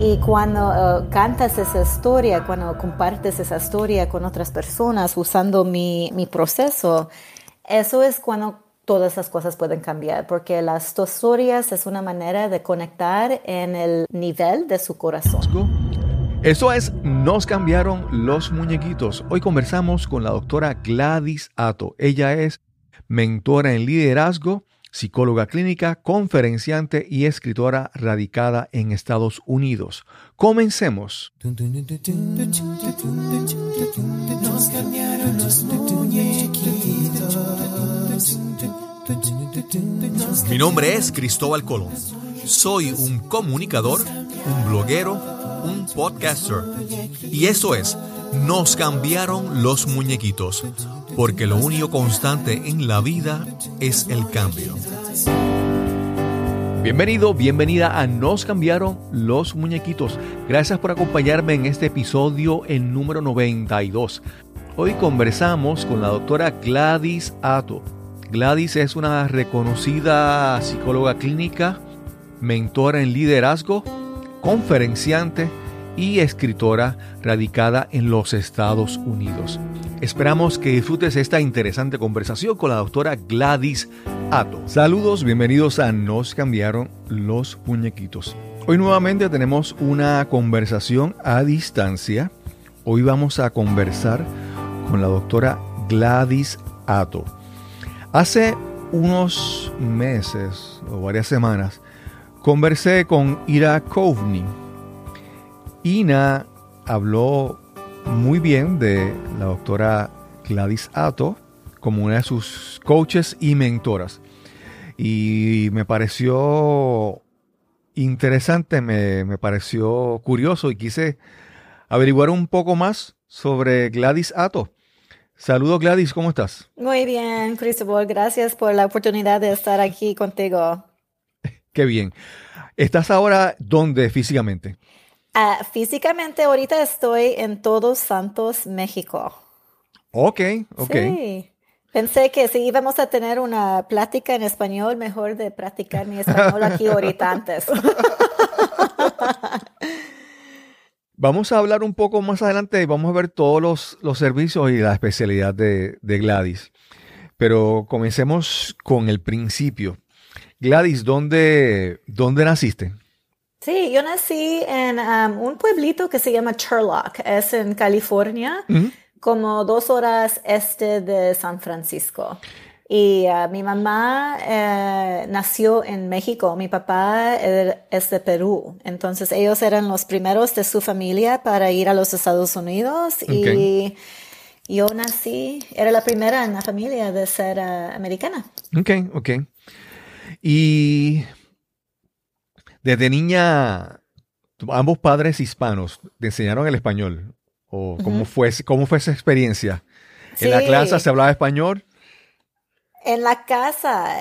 Y cuando cantas esa historia, cuando compartes esa historia con otras personas usando mi proceso, eso es cuando todas las cosas pueden cambiar, porque las dos historias es una manera de conectar en el nivel de su corazón. Eso es Nos Cambiaron los Muñequitos. Hoy conversamos con la doctora Gladys Ato. Ella es mentora en liderazgo, psicóloga clínica, conferenciante y escritora radicada en Estados Unidos. Comencemos. Nos cambiaron los muñequitos. Mi nombre es Cristóbal Colón. Soy un comunicador, un bloguero, un podcaster. Y eso es Nos Cambiaron los Muñequitos, porque lo único constante en la vida es el cambio. Bienvenido, bienvenida a Nos Cambiaron los Muñequitos. Gracias por acompañarme en este episodio, el número 92. Hoy conversamos con la doctora Gladys Ato. Gladys es una reconocida psicóloga clínica, mentora en liderazgo, conferenciante y escritora radicada en los Estados Unidos. Esperamos que disfrutes esta interesante conversación con la doctora Gladys Ato. Saludos, bienvenidos a Nos Cambiaron los Muñequitos. Hoy nuevamente tenemos una conversación a distancia. Hoy vamos a conversar con la doctora Gladys Ato. Hace unos meses o varias semanas conversé con Ira Coveney. Ina habló muy bien de la doctora Gladys Ato como una de sus coaches y mentoras. Y me pareció interesante, me pareció curioso y quise averiguar un poco más sobre Gladys Ato. Saludos, Gladys, ¿cómo estás? Muy bien, Cristóbal, gracias por la oportunidad de estar aquí contigo. Qué bien. ¿Estás ahora dónde físicamente? Físicamente ahorita estoy en Todos Santos, México. Ok. Sí. Pensé que si íbamos a tener una plática en español, mejor de practicar mi español aquí ahorita antes. Vamos a hablar un poco más adelante y vamos a ver todos los servicios y la especialidad de Gladys. Pero comencemos con el principio. Gladys, ¿dónde naciste? Sí, yo nací en un pueblito que se llama Turlock, es en California, como 2 horas este de San Francisco. Y mi mamá nació en México, mi papá es de Perú, entonces ellos eran los primeros de su familia para ir a los Estados Unidos. Okay. Y yo nací, era la primera en la familia de ser americana. Ok. Y desde niña, ambos padres hispanos te enseñaron el español. ¿O cómo fue esa experiencia? Sí. ¿En la clase se hablaba español? En la casa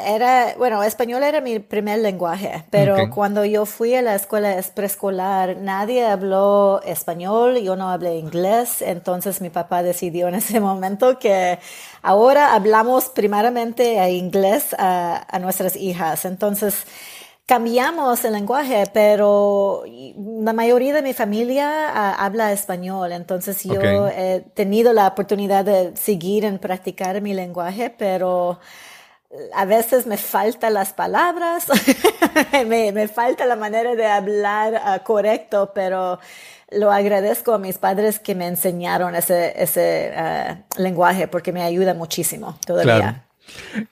español era mi primer lenguaje, pero cuando yo fui a la escuela preescolar, nadie habló español, yo no hablé inglés, entonces mi papá decidió en ese momento que ahora hablamos primeramente inglés a nuestras hijas, entonces cambiamos el lenguaje, pero la mayoría de mi familia habla español. Entonces yo he tenido la oportunidad de seguir en practicar mi lenguaje, pero a veces me faltan las palabras, me falta la manera de hablar correcto, pero lo agradezco a mis padres que me enseñaron ese lenguaje porque me ayuda muchísimo todavía.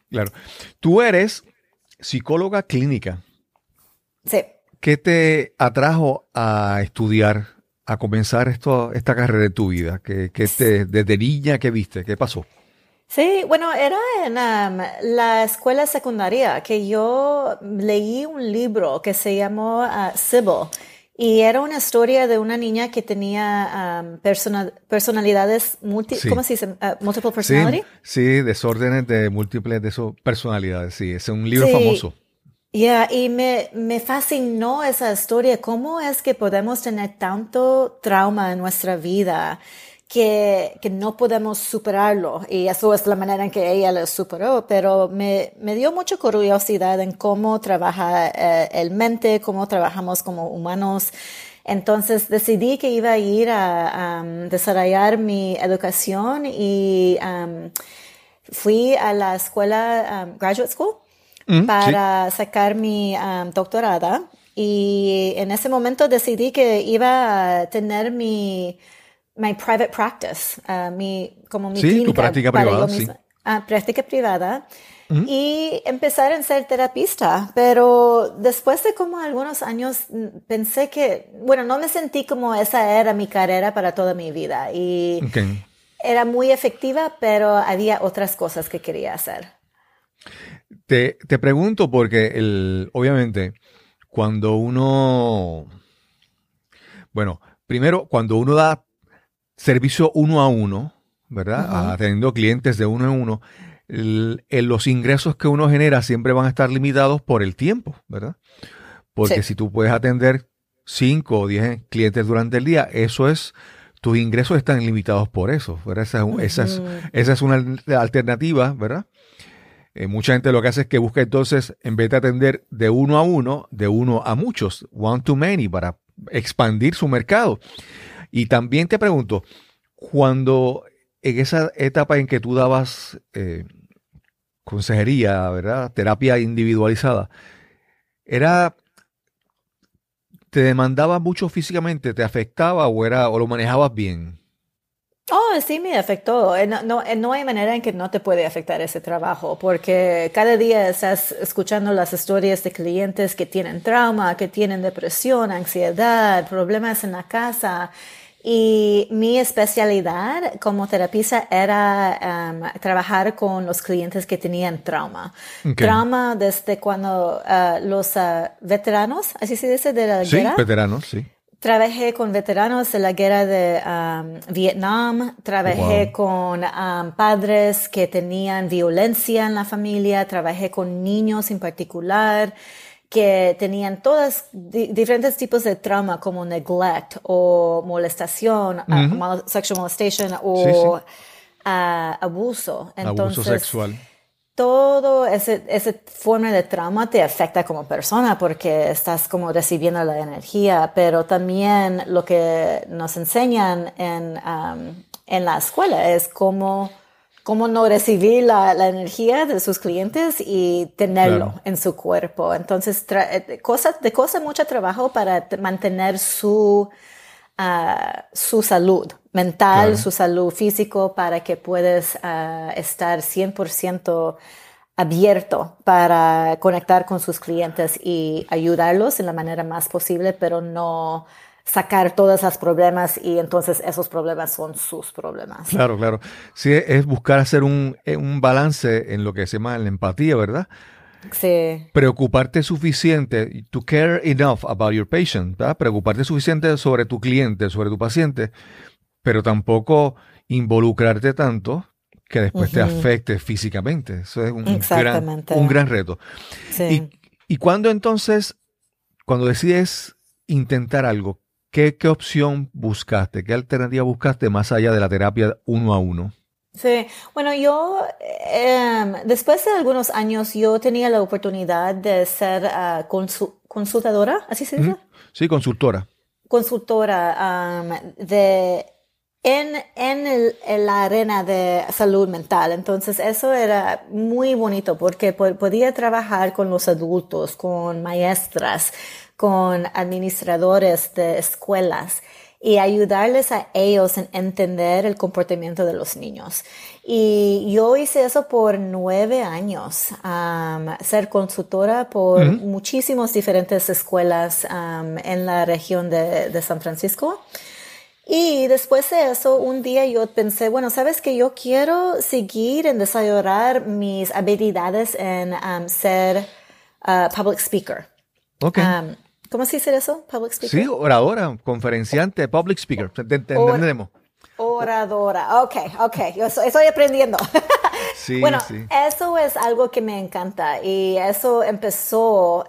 Claro. Tú eres psicóloga clínica. Sí. ¿Qué te atrajo a estudiar, a comenzar esta carrera de tu vida? Desde niña, ¿qué viste? ¿Qué pasó? Sí, era en la escuela secundaria que yo leí un libro que se llamó Sybil. Y era una historia de una niña que tenía personalidades múltiples, sí. ¿Cómo se dice? Multiple personality. Sí, desórdenes de múltiples de esas personalidades. Sí, es un libro famoso. Yeah, y me fascinó esa historia. ¿Cómo es que podemos tener tanto trauma en nuestra vida que no podemos superarlo? Y eso es la manera en que ella lo superó. Pero me dio mucha curiosidad en cómo trabaja el mente, cómo trabajamos como humanos. Entonces decidí que iba a ir a desarrollar mi educación y fui a la escuela Graduate School para sacar mi doctorado. Y en ese momento decidí que iba a tener mi private practice, mi clínica. Sí, tu práctica privada, sí. Práctica privada. Y empezar a ser terapista, pero después de como algunos años pensé que, bueno, no me sentí como esa era mi carrera para toda mi vida y era muy efectiva, pero había otras cosas que quería hacer. Te pregunto porque obviamente cuando uno, bueno, primero cuando uno da servicio uno a uno, ¿verdad? Uh-huh. Atendiendo clientes de uno en uno, los ingresos que uno genera siempre van a estar limitados por el tiempo, ¿verdad? Porque si tú puedes atender 5 o 10 clientes durante el día, eso es, tus ingresos están limitados por eso, ¿verdad? Esa es una alternativa, ¿verdad? Mucha gente lo que hace es que busca entonces, en vez de atender de uno a uno, de uno a muchos, one to many, para expandir su mercado. Y también te pregunto, cuando en esa etapa en que tú dabas consejería, ¿verdad? Terapia individualizada. ¿Te demandaba mucho físicamente? ¿Te afectaba o lo manejabas bien? Oh, sí me afectó. No hay manera en que no te puede afectar ese trabajo, porque cada día estás escuchando las historias de clientes que tienen trauma, que tienen depresión, ansiedad, problemas en la casa. Y mi especialidad como terapista era trabajar con los clientes que tenían trauma. Trauma desde cuando los veteranos, así se dice, de la guerra. Sí, veteranos, sí. Trabajé con veteranos de la guerra de Vietnam, trabajé con padres que tenían violencia en la familia, trabajé con niños en particular, que tenían todos diferentes tipos de trauma como neglect o molestación, sexual molestation o abuso. Entonces, abuso sexual. Todo ese forma de trauma te afecta como persona porque estás como recibiendo la energía, pero también lo que nos enseñan en la escuela es cómo no recibir la energía de sus clientes y tenerlo en su cuerpo. Entonces, mucho trabajo para mantener su salud mental, su salud físico, para que puedas estar 100% abierto para conectar con sus clientes y ayudarlos en la manera más posible, pero no sacar todos los problemas y entonces esos problemas son sus problemas. Claro, claro. Sí, es buscar hacer un balance en lo que se llama la empatía, ¿verdad? Sí. Preocuparte suficiente, to care enough about your patient, ¿verdad? Preocuparte suficiente sobre tu cliente, sobre tu paciente, pero tampoco involucrarte tanto que después te afecte físicamente. Eso es un gran reto. Sí. Y cuando decides intentar algo, ¿Qué opción buscaste? ¿Qué alternativa buscaste más allá de la terapia uno a uno? Sí, bueno, yo después de algunos años yo tenía la oportunidad de ser consultadora, ¿así se dice? Sí, consultora. Consultora en la arena de salud mental. Entonces eso era muy bonito porque podía trabajar con los adultos, con maestras, con administradores de escuelas y ayudarles a ellos en entender el comportamiento de los niños. Y yo hice eso por 9 años, ser consultora por muchísimas diferentes escuelas en la región de San Francisco. Y después de eso, un día yo pensé, bueno, ¿sabes qué? Yo quiero seguir en desarrollar mis habilidades en ser public speaker. Okay. ¿Cómo se dice eso? Public speaker. Sí, oradora, conferenciante, public speaker. Entendemos. Oradora. Ok. Yo estoy aprendiendo. Sí, bueno, sí. Eso es algo que me encanta y eso empezó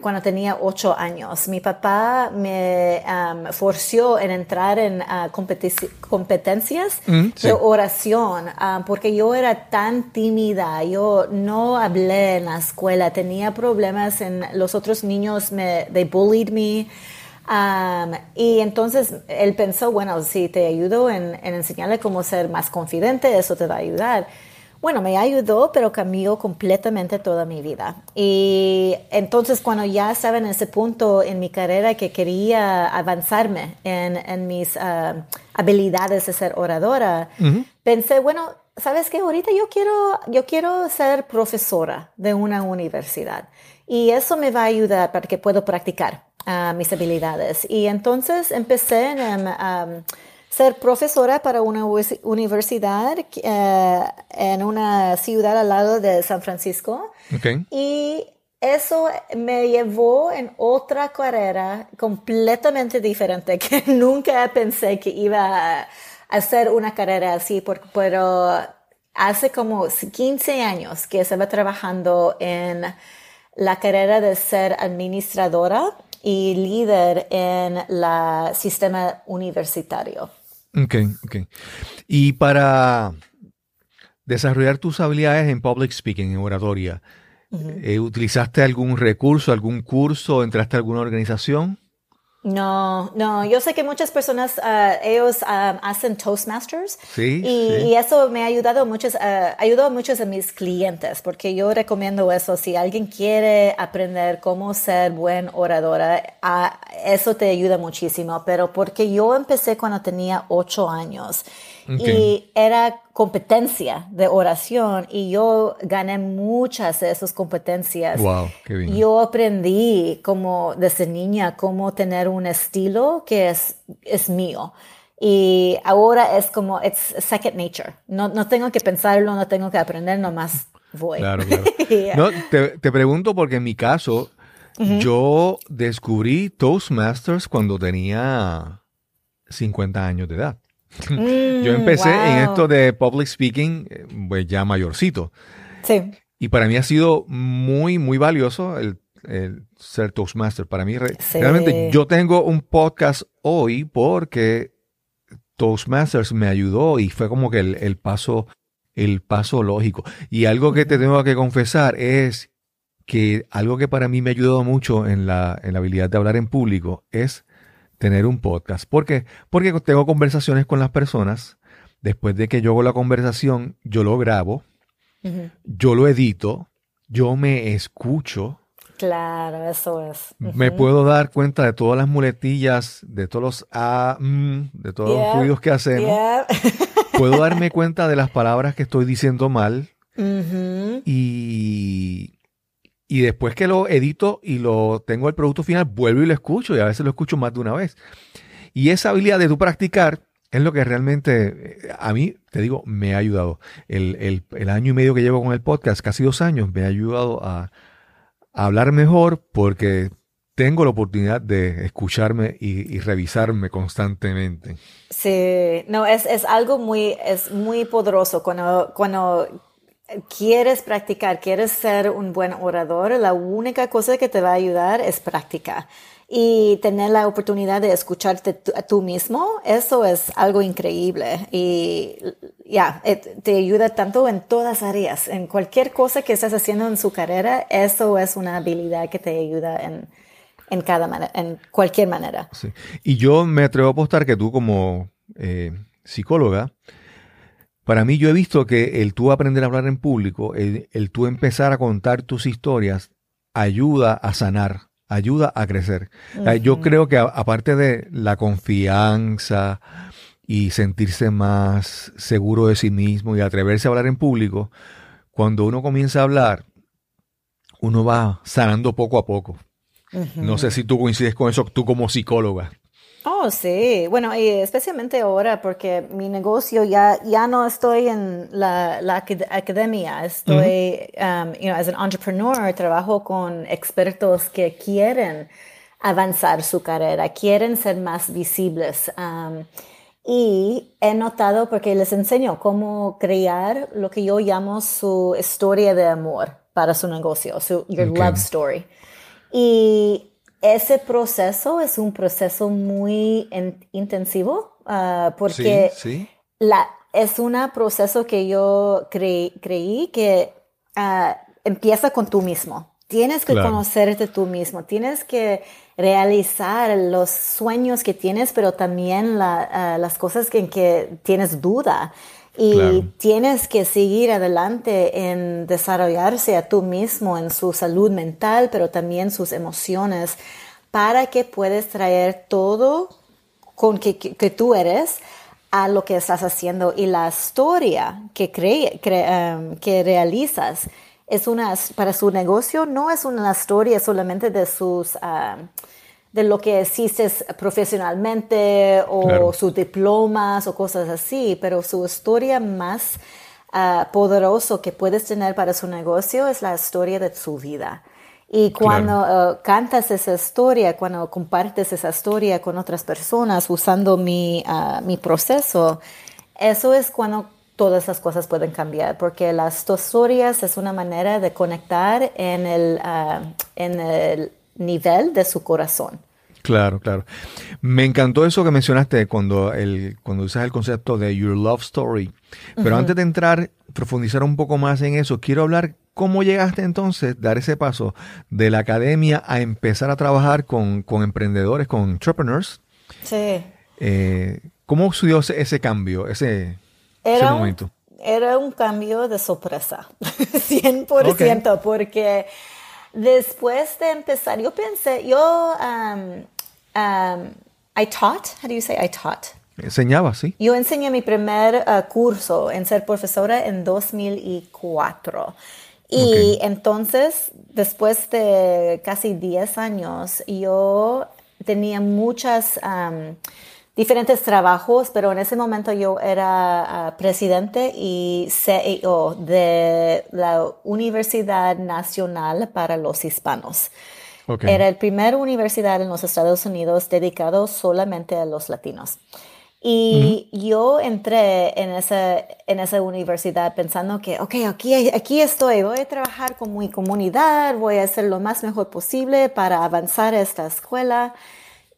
cuando tenía 8 años. Mi papá me forzó en entrar en competencias de oración porque yo era tan tímida. Yo no hablé en la escuela, tenía problemas en los otros niños, they bullied me. Y entonces él pensó, bueno, si te ayudo en enseñarle cómo ser más confidente, eso te va a ayudar. Bueno, me ayudó, pero cambió completamente toda mi vida. Y entonces cuando ya estaba en ese punto en mi carrera que quería avanzarme en mis habilidades de ser oradora, uh-huh. pensé, bueno, ¿sabes qué? Ahorita yo quiero ser profesora de una universidad y eso me va a ayudar para que pueda practicar mis habilidades. Y entonces empecé en ser profesora para una universidad en una ciudad al lado de San Francisco. Okay. Y eso me llevó en otra carrera completamente diferente que nunca pensé que iba a hacer una carrera así, pero hace como 15 años que estaba trabajando en la carrera de ser administradora y líder en el sistema universitario. Okay. Y para desarrollar tus habilidades en public speaking, en oratoria, uh-huh. ¿Utilizaste algún recurso, algún curso, entraste a alguna organización? No. Yo sé que muchas personas, ellos hacen Toastmasters. Sí. Y eso me ha ayudado ayudó a muchos de mis clientes, porque yo recomiendo eso. Si alguien quiere aprender cómo ser buen oradora, eso te ayuda muchísimo. Pero porque yo empecé cuando tenía 8 años. Okay. Y era competencia de oración y yo gané muchas de esas competencias. Wow, qué bien. Yo aprendí como desde niña cómo tener un estilo que es mío. Y ahora es como, it's second nature. No tengo que pensarlo, no tengo que aprender, nomás voy. Claro. Yeah. No, te pregunto porque en mi caso, uh-huh. yo descubrí Toastmasters cuando tenía 50 años de edad. Yo empecé en esto de public speaking, pues ya mayorcito. Sí. Y para mí ha sido muy, muy valioso el ser Toastmaster. Para mí, realmente yo tengo un podcast hoy porque Toastmasters me ayudó y fue como que el paso lógico. Y algo que te tengo que confesar es que algo que para mí me ha ayudado mucho en la habilidad de hablar en público es tener un podcast. ¿Por qué? Porque tengo conversaciones con las personas. Después de que yo hago la conversación, yo lo grabo, uh-huh. yo lo edito, yo me escucho. Claro, eso es. Uh-huh. Me puedo dar cuenta de todas las muletillas, de todos los de todos los ruidos que hacemos. Puedo darme cuenta de las palabras que estoy diciendo mal. Uh-huh. Y después que lo edito y lo tengo al producto final, vuelvo y lo escucho. Y a veces lo escucho más de una vez. Y esa habilidad de tú practicar es lo que realmente a mí, te digo, me ha ayudado. El año y medio que llevo con el podcast, casi 2 años, me ha ayudado a hablar mejor porque tengo la oportunidad de escucharme y revisarme constantemente. Sí, no, es algo muy poderoso cuando quieres practicar, quieres ser un buen orador, la única cosa que te va a ayudar es práctica. Y tener la oportunidad de escucharte tú mismo, eso es algo increíble. Y te ayuda tanto en todas áreas. En cualquier cosa que estés haciendo en su carrera, eso es una habilidad que te ayuda en cualquier manera. Sí. Y yo me atrevo a apostar que tú como psicóloga, para mí yo he visto que el tú aprender a hablar en público, el tú empezar a contar tus historias, ayuda a sanar, ayuda a crecer. Uh-huh. Yo creo que aparte de la confianza y sentirse más seguro de sí mismo y atreverse a hablar en público, cuando uno comienza a hablar, uno va sanando poco a poco. Uh-huh. No sé si tú coincides con eso, tú como psicóloga. Oh, sí. Bueno, y especialmente ahora porque mi negocio ya no estoy en la academia. Estoy, uh-huh. As an entrepreneur, trabajo con expertos que quieren avanzar su carrera, quieren ser más visibles. Y he notado porque les enseño cómo crear lo que yo llamo su historia de amor para su negocio, your love story. Y ese proceso es un proceso muy intensivo porque sí. Es un proceso que yo creí que empieza con tú mismo. Tienes que conocerte tú mismo. Tienes que realizar los sueños que tienes, pero también las cosas en que tienes duda. Y claro, tienes que seguir adelante en desarrollarse a tú mismo, en su salud mental, pero también sus emociones, para que puedas traer todo con que tú eres a lo que estás haciendo. Y la historia que realizas es para su negocio, no es una historia solamente de de lo que hiciste profesionalmente o claro, sus diplomas o cosas así, pero su historia más poderosa que puedes tener para su negocio es la historia de su vida. Y cuando claro, cantas esa historia, cuando compartes esa historia con otras personas usando mi proceso, eso es cuando todas las cosas pueden cambiar, porque las dos historias es una manera de conectar en el nivel de su corazón. Claro, claro. Me encantó eso que mencionaste cuando usas el concepto de Your Love Story. Pero antes de profundizar un poco más en eso, quiero hablar cómo llegaste entonces, dar ese paso de la academia a empezar a trabajar con emprendedores, con entrepreneurs. Sí. ¿Cómo sucedió ese cambio, ese momento? Era un cambio de sorpresa, 100%, okay, porque después de empezar, yo pensé, I taught. Enseñaba, sí. Yo enseñé mi primer curso en ser profesora en 2004. Y okay, entonces, después de casi 10 años, yo tenía muchas diferentes trabajos, pero en ese momento yo era presidente y CEO de la Universidad Nacional para los Hispanos. Okay. Era la primera universidad en los Estados Unidos dedicada solamente a los latinos. Y yo entré en esa universidad pensando que, aquí estoy, voy a trabajar con mi comunidad, voy a hacer lo más mejor posible para avanzar esta escuela.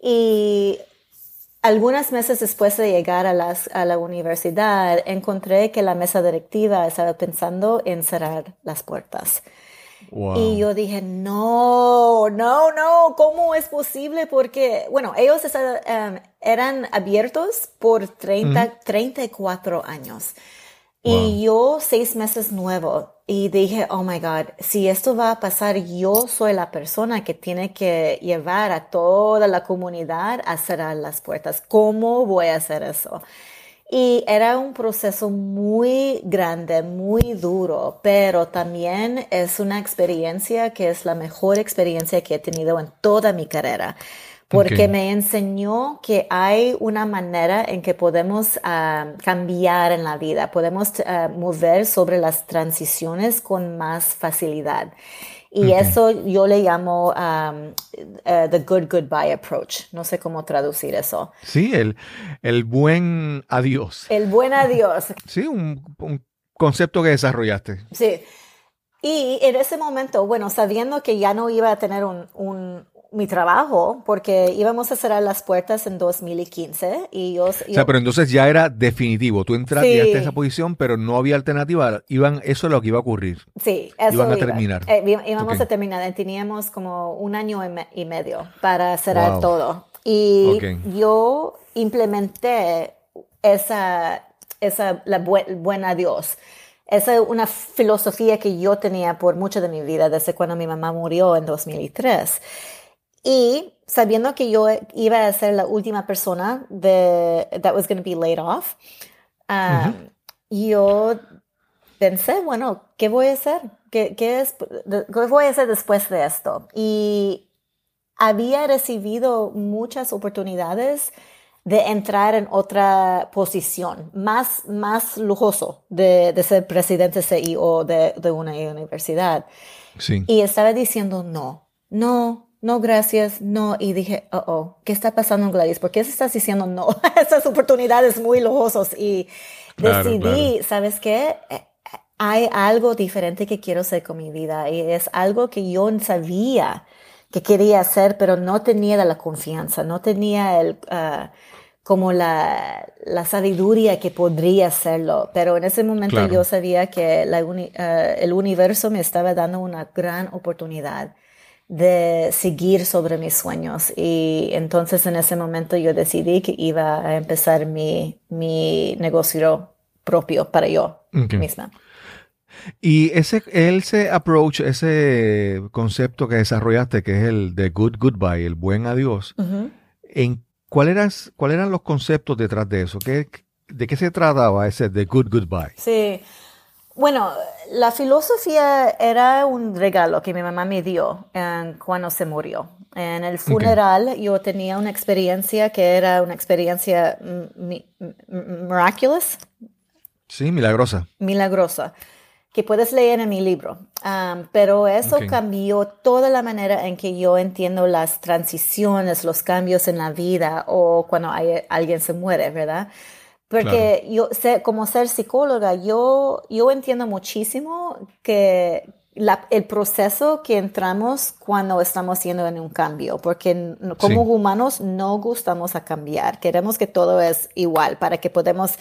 Y algunos meses después de llegar a la universidad, encontré que la mesa directiva estaba pensando en cerrar las puertas. Wow. Y yo dije, no, ¿cómo es posible? Porque, bueno, ellos eran abiertos por 34 años. Wow. Y yo 6 meses nuevo. Y dije, oh my God, si esto va a pasar, yo soy la persona que tiene que llevar a toda la comunidad a cerrar las puertas. ¿Cómo voy a hacer eso? Y era un proceso muy grande, muy duro, pero también es una experiencia que es la mejor experiencia que he tenido en toda mi carrera, porque okay, me enseñó que hay una manera en que podemos cambiar en la vida, podemos mover sobre las transiciones con más facilidad. Y eso yo le llamo the good goodbye approach. No sé cómo traducir eso. Sí, el buen adiós. El buen adiós. Sí, un concepto que desarrollaste. Sí. Y en ese momento, bueno, sabiendo que ya no iba a tener mi trabajo, porque íbamos a cerrar las puertas en 2015 y yo, pero entonces ya era definitivo. Tú entraste sí, a esa posición, pero no había alternativa. Eso es lo que iba a ocurrir. Sí, eso iban a terminar. Íbamos okay, a terminar. Teníamos como un año y medio para cerrar wow, todo. Y okay, yo implementé la buen adiós. Esa es una filosofía que yo tenía por mucho de mi vida, desde cuando mi mamá murió en 2003. Y sabiendo que yo iba a ser la última persona that was going to be laid off, yo pensé, bueno, ¿qué voy a hacer? ¿Qué voy a hacer después de esto? Y había recibido muchas oportunidades de entrar en otra posición más lujoso de ser presidente CEO de una universidad. Sí. Y estaba diciendo no, gracias, no. Y dije, ¿qué está pasando, Gladys? ¿Por qué estás diciendo no? Esas oportunidades muy lujosas. Y decidí, claro, ¿sabes qué? Hay algo diferente que quiero hacer con mi vida. Y es algo que yo sabía que quería hacer, pero no tenía la confianza. No tenía como la sabiduría que podría hacerlo. Pero en ese momento claro, yo sabía que el universo me estaba dando una gran oportunidad. de seguir sobre mis sueños. Y entonces en ese momento yo decidí que iba a empezar mi negocio propio para yo misma. Y ese approach, ese concepto que desarrollaste, que es el de good goodbye, el buen adiós, uh-huh. ¿Cuáles eran los conceptos detrás de eso? ¿De qué se trataba ese de good goodbye? Sí, bueno, la filosofía era un regalo que mi mamá me dio cuando se murió. En el funeral yo tenía una experiencia que era una experiencia miraculous. Sí, milagrosa. Milagrosa, que puedes leer en mi libro. Pero eso cambió toda la manera en que yo entiendo las transiciones, los cambios en la vida o cuando alguien se muere, ¿verdad? Porque yo sé, como ser psicóloga, yo entiendo muchísimo que el proceso que entramos cuando estamos yendo en un cambio, porque como humanos no gustamos a cambiar, queremos que todo es igual para que podamos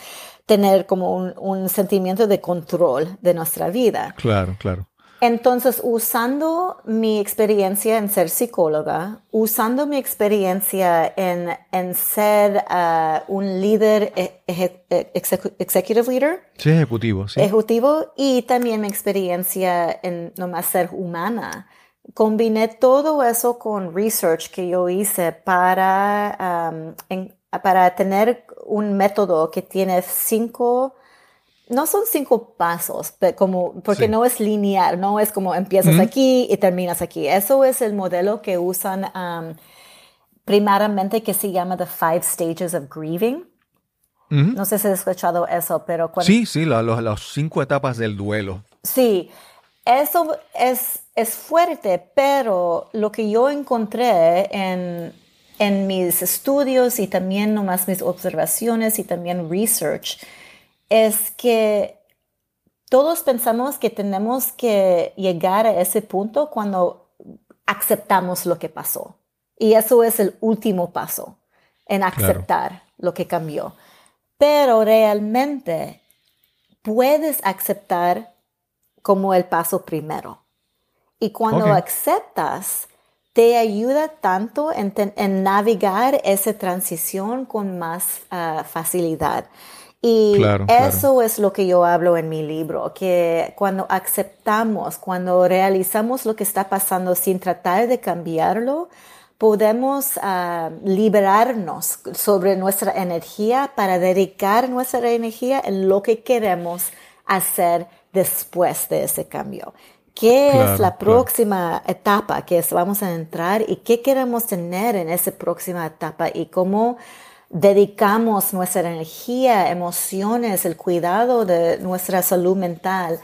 tener como un sentimiento de control de nuestra vida. Claro, claro. Entonces, usando mi experiencia en ser psicóloga, usando mi experiencia en ser un líder executive leader. Sí, ejecutivo, sí. Ejecutivo, y también mi experiencia en nomás ser humana. Combiné todo eso con research que yo hice para tener un método que tiene 5... No son 5 pasos, pero porque no es lineal, no es como empiezas aquí y terminas aquí. Eso es el modelo que usan primariamente, que se llama The 5 Stages of Grieving. Mm-hmm. No sé si has escuchado eso, pero... Sí, las 5 etapas del duelo. Sí, eso es fuerte, pero lo que yo encontré en mis estudios y también nomás mis observaciones y también research... es que todos pensamos que tenemos que llegar a ese punto cuando aceptamos lo que pasó. Y eso es el último paso, en aceptar lo que cambió. Pero realmente puedes aceptar como el paso primero. Y cuando aceptas, te ayuda tanto en navegar esa transición con más facilidad. Y eso es lo que yo hablo en mi libro, que cuando aceptamos, cuando realizamos lo que está pasando sin tratar de cambiarlo, podemos liberarnos sobre nuestra energía para dedicar nuestra energía en lo que queremos hacer después de ese cambio. ¿Qué es la próxima etapa que vamos a entrar y qué queremos tener en esa próxima etapa y cómo dedicamos nuestra energía, emociones, el cuidado de nuestra salud mental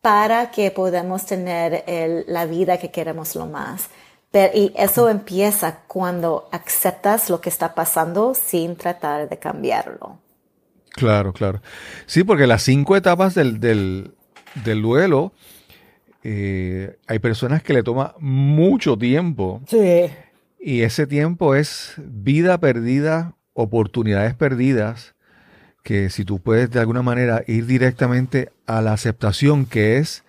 para que podamos tener la vida que queremos lo más? Y eso empieza cuando aceptas lo que está pasando sin tratar de cambiarlo. Claro, claro. Sí, porque las 5 etapas del duelo, hay personas que le toma mucho tiempo. Sí. Y ese tiempo es vida perdida, oportunidades perdidas, que si tú puedes de alguna manera ir directamente a la aceptación, que es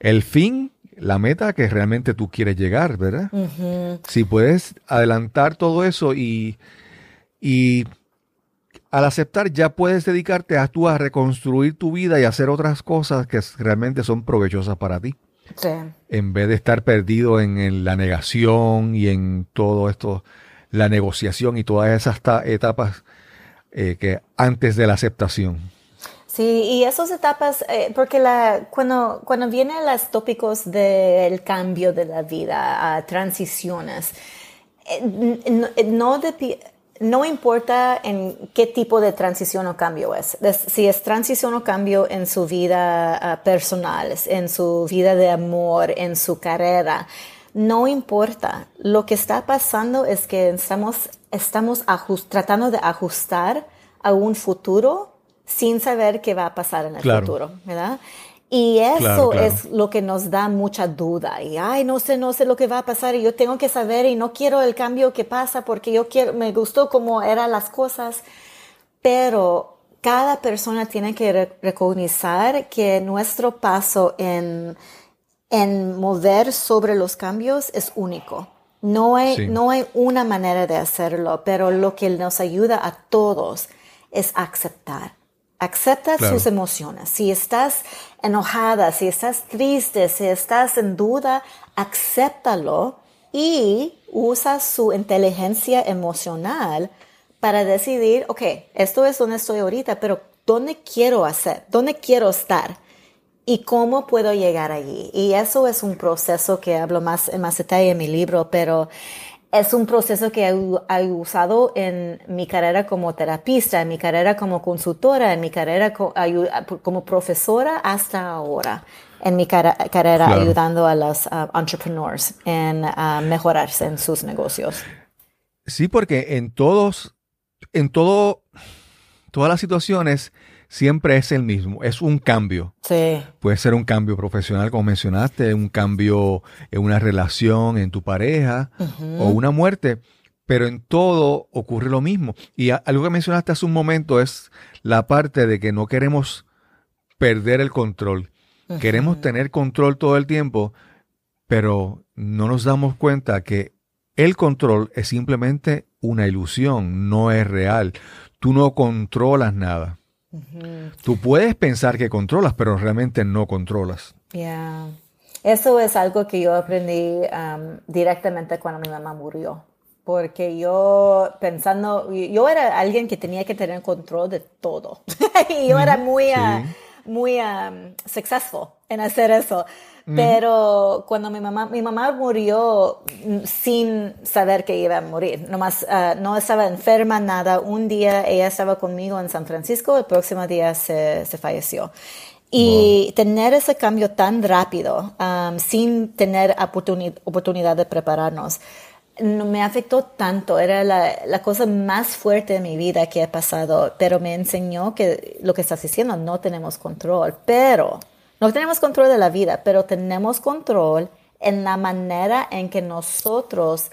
el fin, la meta que realmente tú quieres llegar, ¿verdad? Uh-huh. Si puedes adelantar todo eso y al aceptar ya puedes dedicarte a tú a reconstruir tu vida y hacer otras cosas que realmente son provechosas para ti. Sí. En vez de estar perdido en la negación y en todo esto, la negociación y todas esas etapas que antes de la aceptación. Sí, y esas etapas, porque cuando vienen los tópicos del cambio de la vida, a transiciones, no importa en qué tipo de transición o cambio es. Si es transición o cambio en su vida personal, en su vida de amor, en su carrera, no importa, lo que está pasando es que estamos tratando de ajustar a un futuro sin saber qué va a pasar en el futuro, ¿verdad? Y eso es lo que nos da mucha duda. Y, no sé lo que va a pasar y yo tengo que saber y no quiero el cambio que pasa porque me gustó cómo eran las cosas. Pero cada persona tiene que reconocer que nuestro paso en en mover sobre los cambios es único. No hay una manera de hacerlo, pero lo que nos ayuda a todos es aceptar. Acepta sus emociones. Si estás enojada, si estás triste, si estás en duda, acéptalo y usa su inteligencia emocional para decidir, ok, esto es donde estoy ahorita, pero ¿dónde quiero hacer? ¿Dónde quiero estar? ¿Y cómo puedo llegar allí? Y eso es un proceso que hablo más en más detalle en mi libro, pero es un proceso que he usado en mi carrera como terapista, en mi carrera como consultora, en mi carrera como profesora hasta ahora, en mi carrera ayudando a los entrepreneurs en mejorarse en sus negocios. Sí, porque todas las situaciones siempre es el mismo, es un cambio. Sí. Puede ser un cambio profesional, como mencionaste, un cambio en una relación, en tu pareja, uh-huh, o una muerte, pero en todo ocurre lo mismo. Y algo que mencionaste hace un momento es la parte de que no queremos perder el control. Uh-huh. Queremos tener control todo el tiempo, pero no nos damos cuenta que el control es simplemente una ilusión, no es real. Tú no controlas nada. Tú puedes pensar que controlas, pero realmente no controlas. Yeah. Eso es algo que yo aprendí directamente cuando mi mamá murió. Porque yo era alguien que tenía que tener control de todo. Y yo era muy successful en hacer eso. Pero cuando mi mamá murió sin saber que iba a morir, nomás no estaba enferma, nada. Un día ella estaba conmigo en San Francisco, el próximo día se falleció. Y tener ese cambio tan rápido, sin tener oportunidad de prepararnos, me afectó tanto. Era la cosa más fuerte de mi vida que he pasado, pero me enseñó que lo que estás diciendo, no tenemos control, pero... No tenemos control de la vida, pero tenemos control en la manera en que nosotros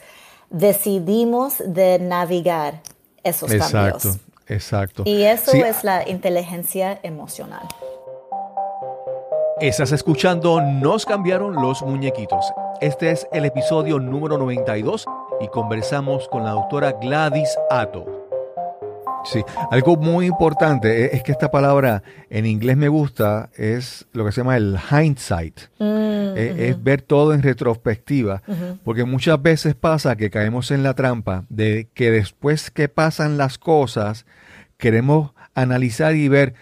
decidimos de navegar esos cambios. Exacto. Y eso es la inteligencia emocional. Estás escuchando Nos Cambiaron los Muñequitos. Este es el episodio número 92 y conversamos con la doctora Gladys Atto. Sí, algo muy importante es que esta palabra en inglés me gusta, es lo que se llama el hindsight, es ver todo en retrospectiva, porque muchas veces pasa que caemos en la trampa de que después que pasan las cosas, queremos analizar y ver,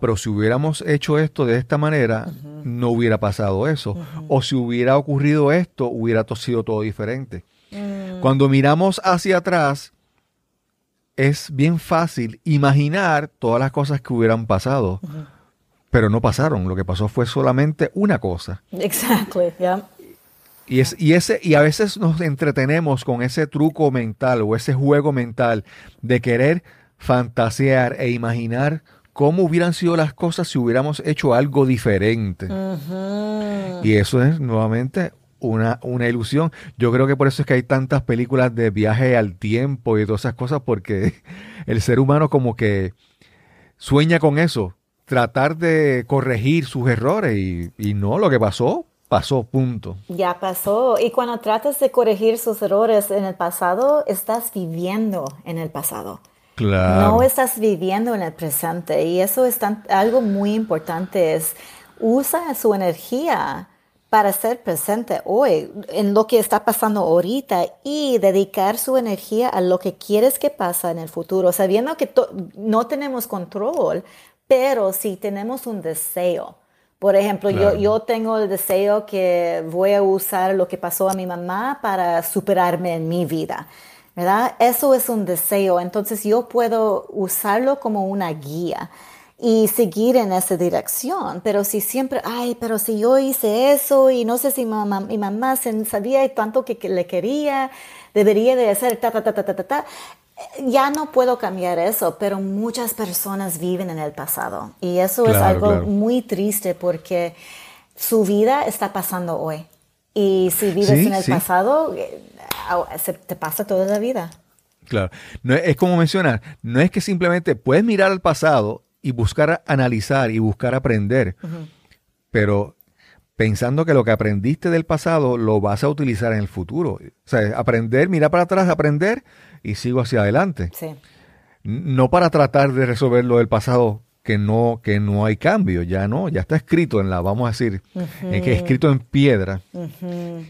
pero si hubiéramos hecho esto de esta manera, no hubiera pasado eso, o si hubiera ocurrido esto, hubiera sido todo diferente. Cuando miramos hacia atrás, es bien fácil imaginar todas las cosas que hubieran pasado, pero no pasaron. Lo que pasó fue solamente una cosa. Exactly, yeah. Y a veces nos entretenemos con ese truco mental o ese juego mental de querer fantasear e imaginar cómo hubieran sido las cosas si hubiéramos hecho algo diferente. Y eso es nuevamente una ilusión. Yo creo que por eso es que hay tantas películas de viaje al tiempo y todas esas cosas, porque el ser humano como que sueña con eso, tratar de corregir sus errores y no, lo que pasó, punto. Ya pasó. Y cuando tratas de corregir sus errores en el pasado, estás viviendo en el pasado. Claro. No estás viviendo en el presente. Y eso es algo muy importante, es usa su energía para ser presente hoy, en lo que está pasando ahorita y dedicar su energía a lo que quieres que pase en el futuro, sabiendo que no tenemos control, pero sí tenemos un deseo. Por ejemplo, yo tengo el deseo que voy a usar lo que pasó a mi mamá para superarme en mi vida, ¿verdad? Eso es un deseo, entonces yo puedo usarlo como una guía y seguir en esa dirección. Pero si siempre, pero si yo hice eso y no sé si mi mamá sabía tanto que le quería, debería de hacer ta. Ya no puedo cambiar eso, pero muchas personas viven en el pasado. Y eso es algo muy triste porque su vida está pasando hoy. Y si vives en el pasado, se te pasa toda la vida. Claro. No, es como mencionas, no es que simplemente puedes mirar al pasado y buscar analizar y buscar aprender, pero pensando que lo que aprendiste del pasado lo vas a utilizar en el futuro. O sea, aprender, mirar para atrás, aprender y sigo hacia adelante. Sí. No para tratar de resolver lo del pasado, que no hay cambio, ya no, ya está escrito en la, vamos a decir, que escrito en piedra. Uh-huh.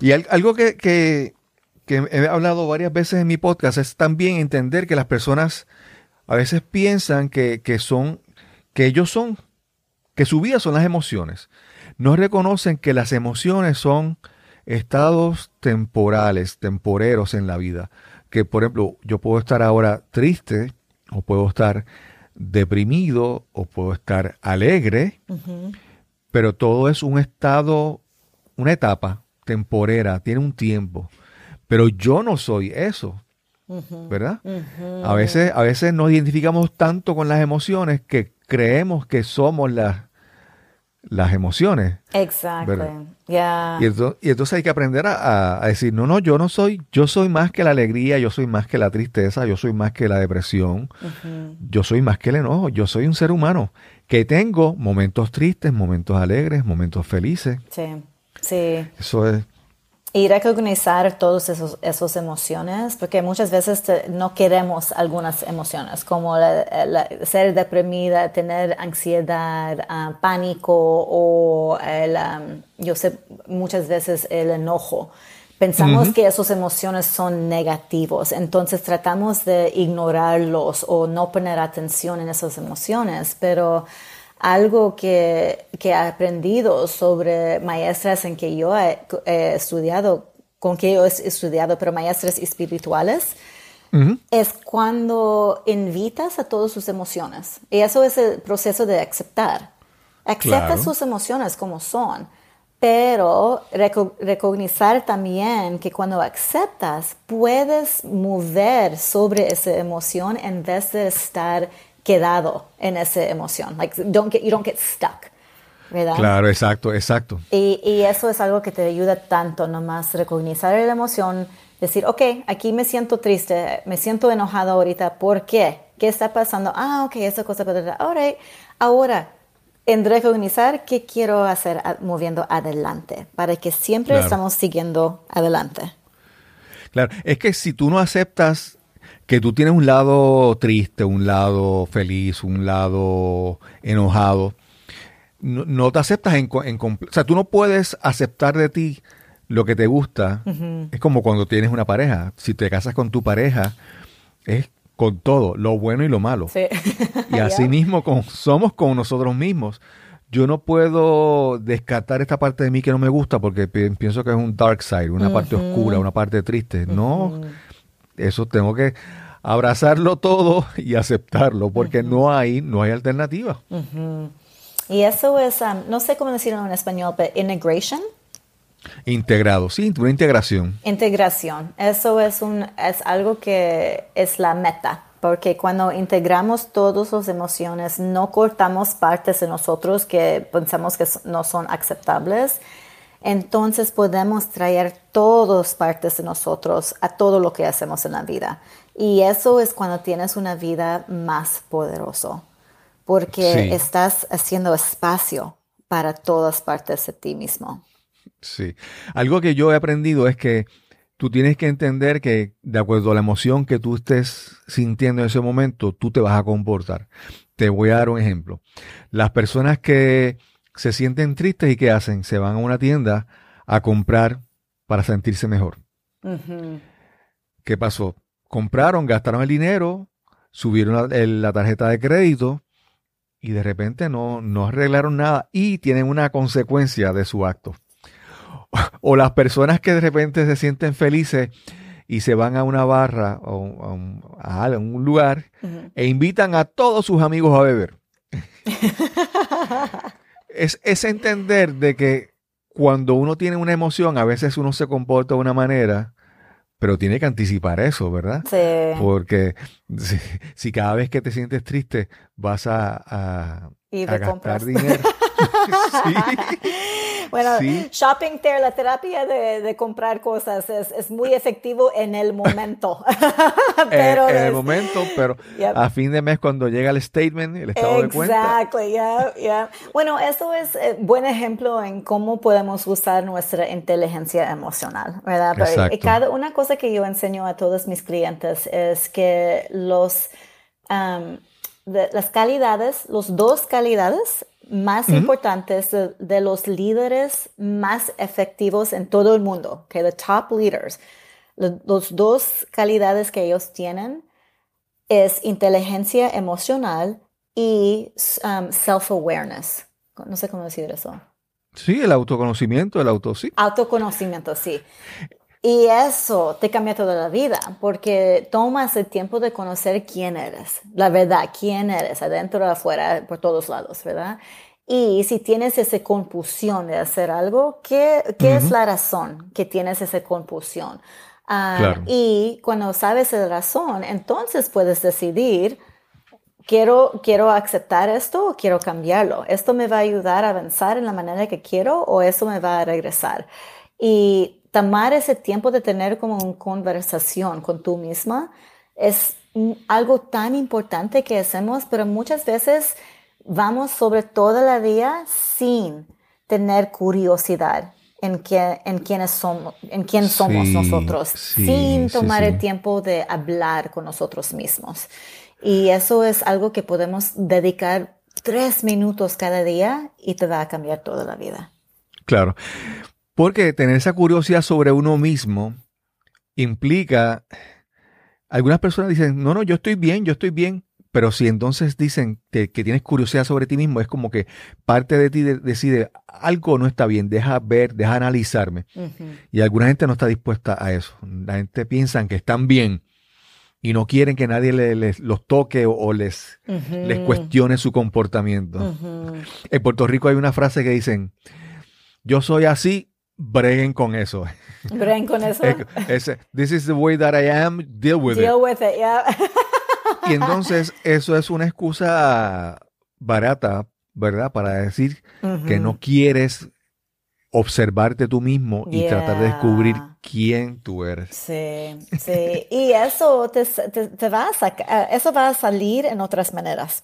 Y algo que he hablado varias veces en mi podcast es también entender que las personas a veces piensan que su vida son las emociones. No reconocen que las emociones son estados temporales, temporeros en la vida. Que, por ejemplo, yo puedo estar ahora triste, o puedo estar deprimido, o puedo estar alegre, uh-huh. Pero todo es un estado, una etapa temporera, tiene un tiempo. Pero yo no soy eso, uh-huh. ¿Verdad? Uh-huh. A veces nos identificamos tanto con las emociones que creemos que somos las emociones. Exacto. Yeah. Y entonces hay que aprender a decir, no, yo soy más que la alegría, yo soy más que la tristeza, yo soy más que la depresión, uh-huh. Yo soy más que el enojo, yo soy un ser humano que tengo momentos tristes, momentos alegres, momentos felices. Sí, sí. Eso es. Y reconocer todas esas emociones, porque muchas veces no queremos algunas emociones, como ser deprimida, tener ansiedad, pánico o muchas veces el enojo. Pensamos uh-huh. que esas emociones son negativas, entonces tratamos de ignorarlos o no poner atención en esas emociones, pero algo que he aprendido sobre maestras en que yo he estudiado, pero maestras espirituales, uh-huh. es cuando invitas a todas sus emociones. Y eso es el proceso de aceptar. Acepta claro. sus emociones como son, pero reconocer también que cuando aceptas, puedes mover sobre esa emoción en vez de estar quedado en esa emoción, you don't get stuck, ¿verdad? Claro, exacto. Y eso es algo que te ayuda tanto, nomás reconocer la emoción, decir, okay, aquí me siento triste, me siento enojado ahorita, ¿por qué? ¿Qué está pasando? Ah, okay, esa cosa, all right. Ahora, en reconocer qué quiero hacer moviendo adelante, para que siempre claro. estamos siguiendo adelante. Claro, es que si tú no aceptas que tú tienes un lado triste, un lado feliz, un lado enojado, no te aceptas o sea, tú no puedes aceptar de ti lo que te gusta. Uh-huh. Es como cuando tienes una pareja. Si te casas con tu pareja, es con todo, lo bueno y lo malo. Sí. Y así mismo somos con nosotros mismos. Yo no puedo descartar esta parte de mí que no me gusta porque pienso que es un dark side, una uh-huh. parte oscura, una parte triste. Uh-huh. No. Eso tengo que abrazarlo todo y aceptarlo, porque uh-huh. no hay alternativa. Uh-huh. Y eso es, no sé cómo decirlo en español, pero integration. Integrado, sí, una integración. Integración, eso es algo que es la meta, porque cuando integramos todas las emociones, no cortamos partes de nosotros que pensamos que no son aceptables. Entonces podemos traer todas partes de nosotros a todo lo que hacemos en la vida. Y eso es cuando tienes una vida más poderosa, porque sí. estás haciendo espacio para todas partes de ti mismo. Sí. Algo que yo he aprendido es que tú tienes que entender que de acuerdo a la emoción que tú estés sintiendo en ese momento, tú te vas a comportar. Te voy a dar un ejemplo. Las personas que se sienten tristes y ¿qué hacen? Se van a una tienda a comprar para sentirse mejor. Uh-huh. ¿Qué pasó? Compraron, gastaron el dinero, subieron la tarjeta de crédito y de repente no arreglaron nada y tienen una consecuencia de su acto. O las personas que de repente se sienten felices y se van a una barra o a un lugar uh-huh. e invitan a todos sus amigos a beber. Es entender de que cuando uno tiene una emoción, a veces uno se comporta de una manera, pero tiene que anticipar eso, ¿verdad? Sí. Porque si cada vez que te sientes triste vas a gastar dinero. Sí. Bueno, sí. Shopping therapy, la terapia de comprar cosas es muy efectivo en el momento. Pero en el momento, pero yep. A fin de mes cuando llega el statement, el estado de cuenta. Exacto, ya, ya. Bueno, eso es buen ejemplo en cómo podemos usar nuestra inteligencia emocional, ¿verdad? Pero cada una cosa que yo enseño a todos mis clientes es que las calidades, los dos calidades más importantes de los líderes más efectivos en todo el mundo, que the top leaders, los dos calidades que ellos tienen es inteligencia emocional y self-awareness. No sé cómo decir eso. Sí, el autoconocimiento, sí. Autoconocimiento, sí. Y eso te cambia toda la vida, porque tomas el tiempo de conocer quién eres, la verdad, quién eres, adentro, afuera, por todos lados, ¿verdad? Y si tienes esa compulsión de hacer algo, ¿qué es la razón que tienes esa compulsión? Claro. Y cuando sabes la razón, entonces puedes decidir, ¿Quiero aceptar esto o quiero cambiarlo? ¿Esto me va a ayudar a avanzar en la manera que quiero o eso me va a regresar? Y tomar ese tiempo de tener como una conversación con tú misma es algo tan importante que hacemos, pero muchas veces vamos sobre todo el día sin tener curiosidad en quién somos nosotros, sin tomar el tiempo de hablar con nosotros mismos. Y eso es algo que podemos dedicar 3 minutos cada día y te va a cambiar toda la vida. Claro. Porque tener esa curiosidad sobre uno mismo implica, algunas personas dicen, no, yo estoy bien, pero si entonces dicen que tienes curiosidad sobre ti mismo, es como que parte de ti decide, algo no está bien, deja analizarme. Uh-huh. Y alguna gente no está dispuesta a eso. La gente piensa que están bien y no quieren que nadie los toque o les cuestione su comportamiento. Uh-huh. En Puerto Rico hay una frase que dicen, yo soy así, breguen con eso. ¿Breguen con eso? This is the way that I am, deal with it, yeah. Y entonces eso es una excusa barata, ¿verdad? Para decir que no quieres observarte tú mismo y tratar de descubrir quién tú eres. Sí, sí. Y eso te va a sacar, eso va a salir en otras maneras.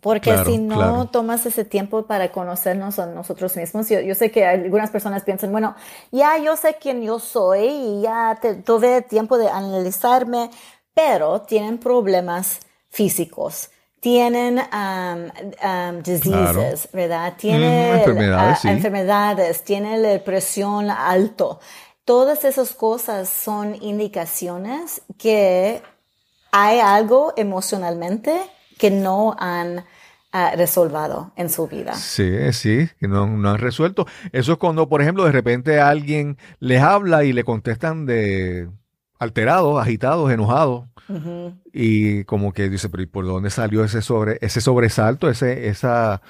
Porque claro, si no tomas ese tiempo para conocernos a nosotros mismos, yo sé que algunas personas piensan, bueno, ya yo sé quién yo soy y ya tuve tiempo de analizarme, pero tienen problemas físicos, tienen diseases, ¿verdad? Tienen enfermedades, tienen la presión alta. Todas esas cosas son indicaciones que hay algo emocionalmente que no han resolvido en su vida. Sí, que no han resuelto. Eso es cuando, por ejemplo, de repente alguien les habla y le contestan de alterados, agitados, enojados. Uh-huh. Y como que dice, pero ¿y por dónde salió ese sobresalto, esa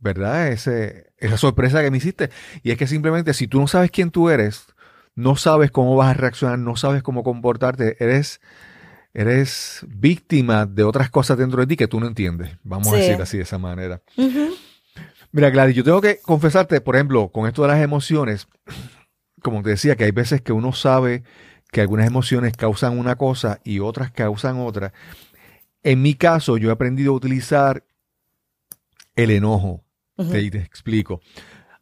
verdad, esa sorpresa que me hiciste? Y es que simplemente si tú no sabes quién tú eres, no sabes cómo vas a reaccionar, no sabes cómo comportarte, eres víctima de otras cosas dentro de ti que tú no entiendes. Vamos a decir así, de esa manera. Uh-huh. Mira, Gladys, yo tengo que confesarte, por ejemplo, con esto de las emociones, como te decía, que hay veces que uno sabe que algunas emociones causan una cosa y otras causan otra. En mi caso, yo he aprendido a utilizar el enojo. Uh-huh. Te explico.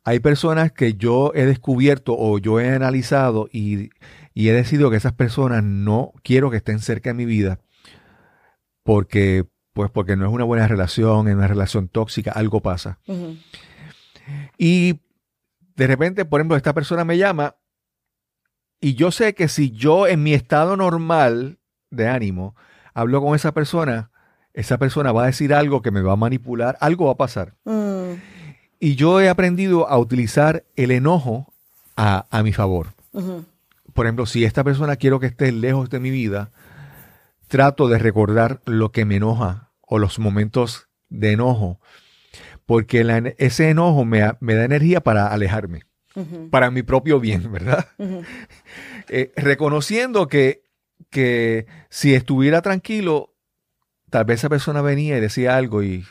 Hay personas que yo he descubierto o yo he analizado y he decidido que esas personas no quiero que estén cerca de mi vida porque no es una buena relación, es una relación tóxica, algo pasa. Uh-huh. Y de repente, por ejemplo, esta persona me llama y yo sé que si yo en mi estado normal de ánimo hablo con esa persona va a decir algo que me va a manipular, algo va a pasar. Uh-huh. Y yo he aprendido a utilizar el enojo a mi favor. Uh-huh. Por ejemplo, si esta persona quiero que esté lejos de mi vida, trato de recordar lo que me enoja o los momentos de enojo, porque ese enojo me da energía para alejarme, para mi propio bien, ¿verdad? Uh-huh. Reconociendo que si estuviera tranquilo, tal vez esa persona venía y decía algo y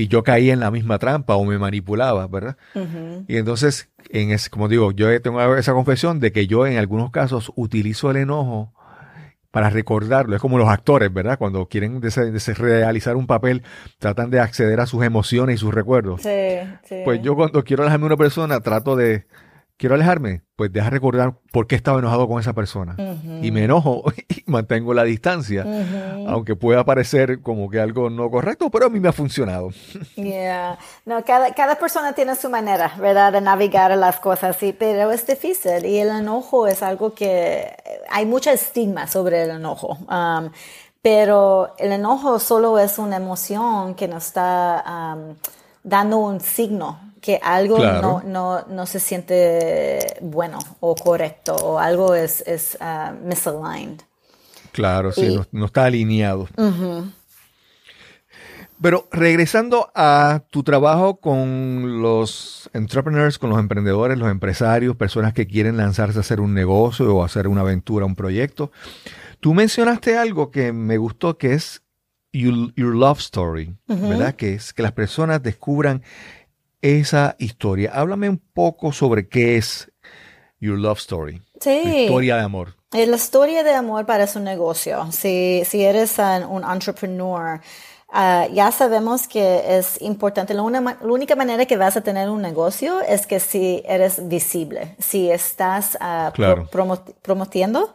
y yo caía en la misma trampa o me manipulaba, ¿verdad? Uh-huh. Y entonces, como digo, yo tengo esa confesión de que yo en algunos casos utilizo el enojo para recordarlo. Es como los actores, ¿verdad? Cuando quieren realizar un papel, tratan de acceder a sus emociones y sus recuerdos. Sí, sí. Pues yo cuando quiero alejarme de una persona, ¿quiero alejarme? Pues deja recordar por qué estaba enojado con esa persona. Uh-huh. Y me enojo y mantengo la distancia. Uh-huh. Aunque pueda parecer como que algo no correcto, pero a mí me ha funcionado. Yeah. No, cada persona tiene su manera, ¿verdad? De navegar las cosas, sí, pero es difícil. Y el enojo es algo que hay mucho estigma sobre el enojo. Pero el enojo solo es una emoción que nos está dando un signo que algo claro, no se siente bueno o correcto, o algo es misaligned. Claro, sí, no está alineado. Uh-huh. Pero regresando a tu trabajo con los entrepreneurs, con los emprendedores, los empresarios, personas que quieren lanzarse a hacer un negocio o hacer una aventura, un proyecto, tú mencionaste algo que me gustó, que es your love story, uh-huh, ¿verdad? Que es que las personas descubran esa historia. Háblame un poco sobre qué es Your Love Story. Sí. La historia de amor. La historia de amor para su negocio. Si eres un entrepreneur, ya sabemos que es importante. La única manera que vas a tener un negocio es que si eres visible, si estás claro, promocionando.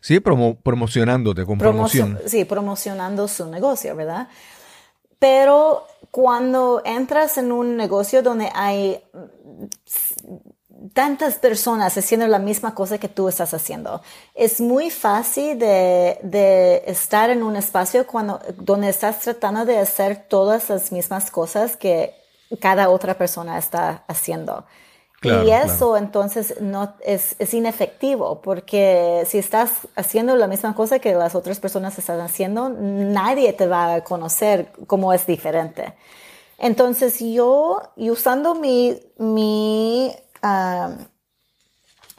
Sí, promocionándote con promoción. Sí, promocionando su negocio, ¿verdad? Pero cuando entras en un negocio donde hay tantas personas haciendo la misma cosa que tú estás haciendo, es muy fácil de estar en un espacio donde estás tratando de hacer todas las mismas cosas que cada otra persona está haciendo. Claro, y eso entonces no es inefectivo, porque si estás haciendo la misma cosa que las otras personas están haciendo, nadie te va a conocer cómo es diferente. Entonces yo, usando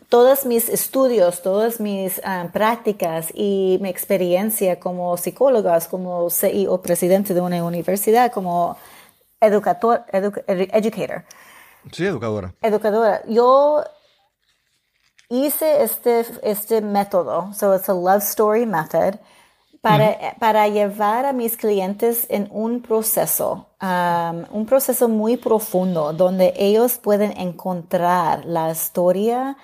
todos mis estudios, todas mis prácticas y mi experiencia como psicóloga, como CEO, presidente de una universidad, como educator. Sí, educadora. Yo hice este método, so it's a love story method, para llevar a mis clientes en un proceso muy profundo donde ellos pueden encontrar la historia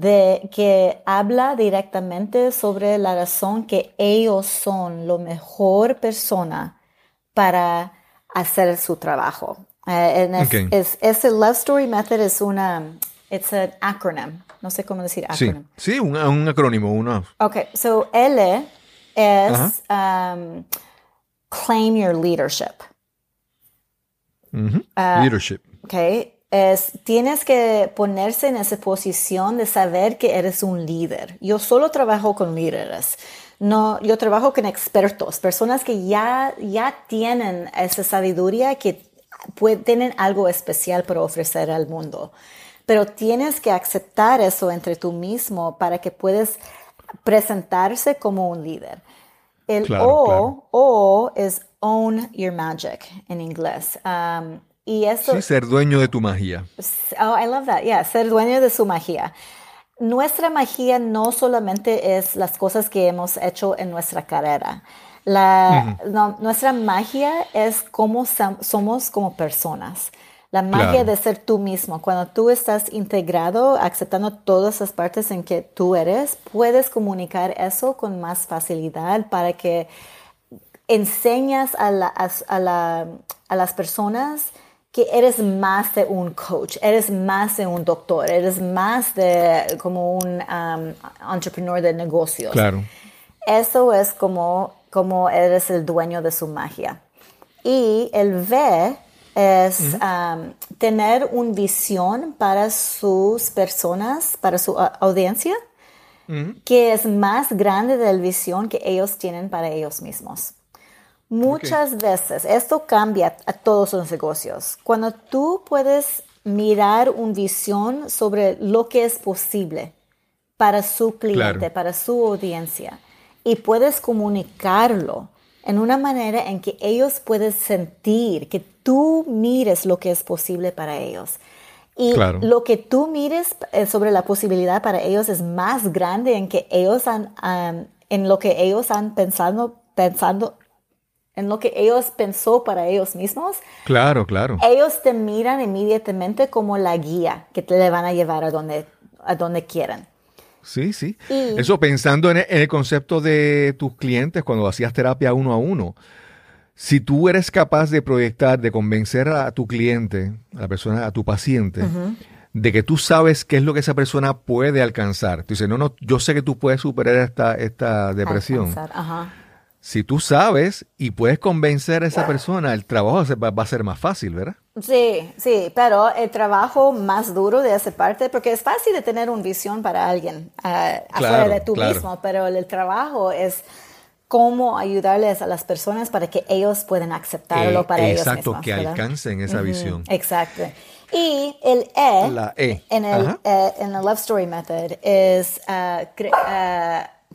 que habla directamente sobre la razón que ellos son la mejor persona para hacer su trabajo. Ese Love Story Method es it's an acronym. No sé cómo decir acronym. Sí, un acrónimo. Okay, so L es claim your leadership. Uh-huh. Leadership. Okay, tienes que ponerse en esa posición de saber que eres un líder. Yo solo trabajo con líderes. No, yo trabajo con expertos, personas que ya tienen esa sabiduría que tienen algo especial para ofrecer al mundo, pero tienes que aceptar eso entre tú mismo para que puedas presentarse como un líder. El O es own your magic en inglés. Y eso, sí, ser dueño de tu magia. Oh, I love that. Yeah, ser dueño de su magia. Nuestra magia no solamente es las cosas que hemos hecho en nuestra carrera. Nuestra magia es cómo somos como personas. La magia de ser tú mismo. Cuando tú estás integrado, aceptando todas las partes en que tú eres, puedes comunicar eso con más facilidad para que enseñas a las personas que eres más de un coach, eres más de un doctor, eres más de como un entrepreneur de negocios. Claro. Eso es como eres el dueño de su magia. Y el V es tener una visión para sus personas, para su audiencia, que es más grande de la visión que ellos tienen para ellos mismos. Muchas veces, esto cambia a todos los negocios. Cuando tú puedes mirar una visión sobre lo que es posible para su cliente, para su audiencia, y puedes comunicarlo en una manera en que ellos pueden sentir que tú mires lo que es posible para ellos. Y claro, lo que tú mires sobre la posibilidad para ellos es más grande en lo que ellos han pensado, en lo que ellos pensó para ellos mismos. Claro, claro. Ellos te miran inmediatamente como la guía que te le van a llevar a donde quieran. Sí, sí. Y eso pensando en el concepto de tus clientes cuando hacías terapia uno a uno. Si tú eres capaz de proyectar, de convencer a tu cliente, a la persona, a tu paciente, uh-huh, de que tú sabes qué es lo que esa persona puede alcanzar. Tú dices, no, yo sé que tú puedes superar esta depresión. Ajá. Si tú sabes y puedes convencer a esa persona, el trabajo va a ser más fácil, ¿verdad? Sí, pero el trabajo más duro de esa parte, porque es fácil de tener una visión para alguien afuera de tú mismo, pero el trabajo es cómo ayudarles a las personas para que ellos puedan aceptarlo para ellos mismos. Exacto, que alcancen esa visión. Exacto. Y el E. En el Love Story Method es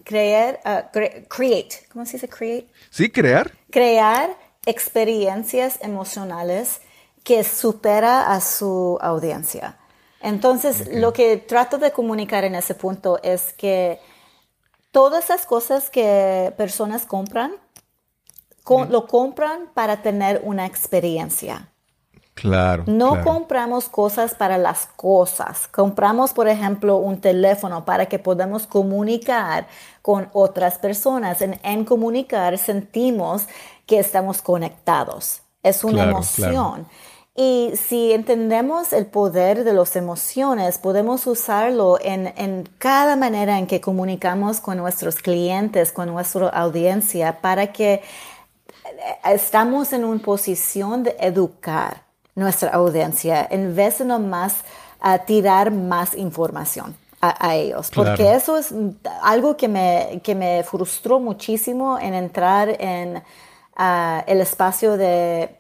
create. ¿Cómo se dice create? Sí, crear. Crear experiencias emocionales que supera a su audiencia. Entonces, lo que trato de comunicar en ese punto es que todas esas cosas que personas compran, lo compran para tener una experiencia. Claro. No compramos cosas para las cosas. Compramos, por ejemplo, un teléfono para que podamos comunicar con otras personas. En comunicar sentimos que estamos conectados. Es una emoción. Claro. Y si entendemos el poder de las emociones, podemos usarlo en cada manera en que comunicamos con nuestros clientes, con nuestra audiencia, para que estamos en una posición de educar nuestra audiencia, en vez de nomás tirar más información a ellos. Claro. Porque eso es algo que me frustró muchísimo en entrar en el espacio de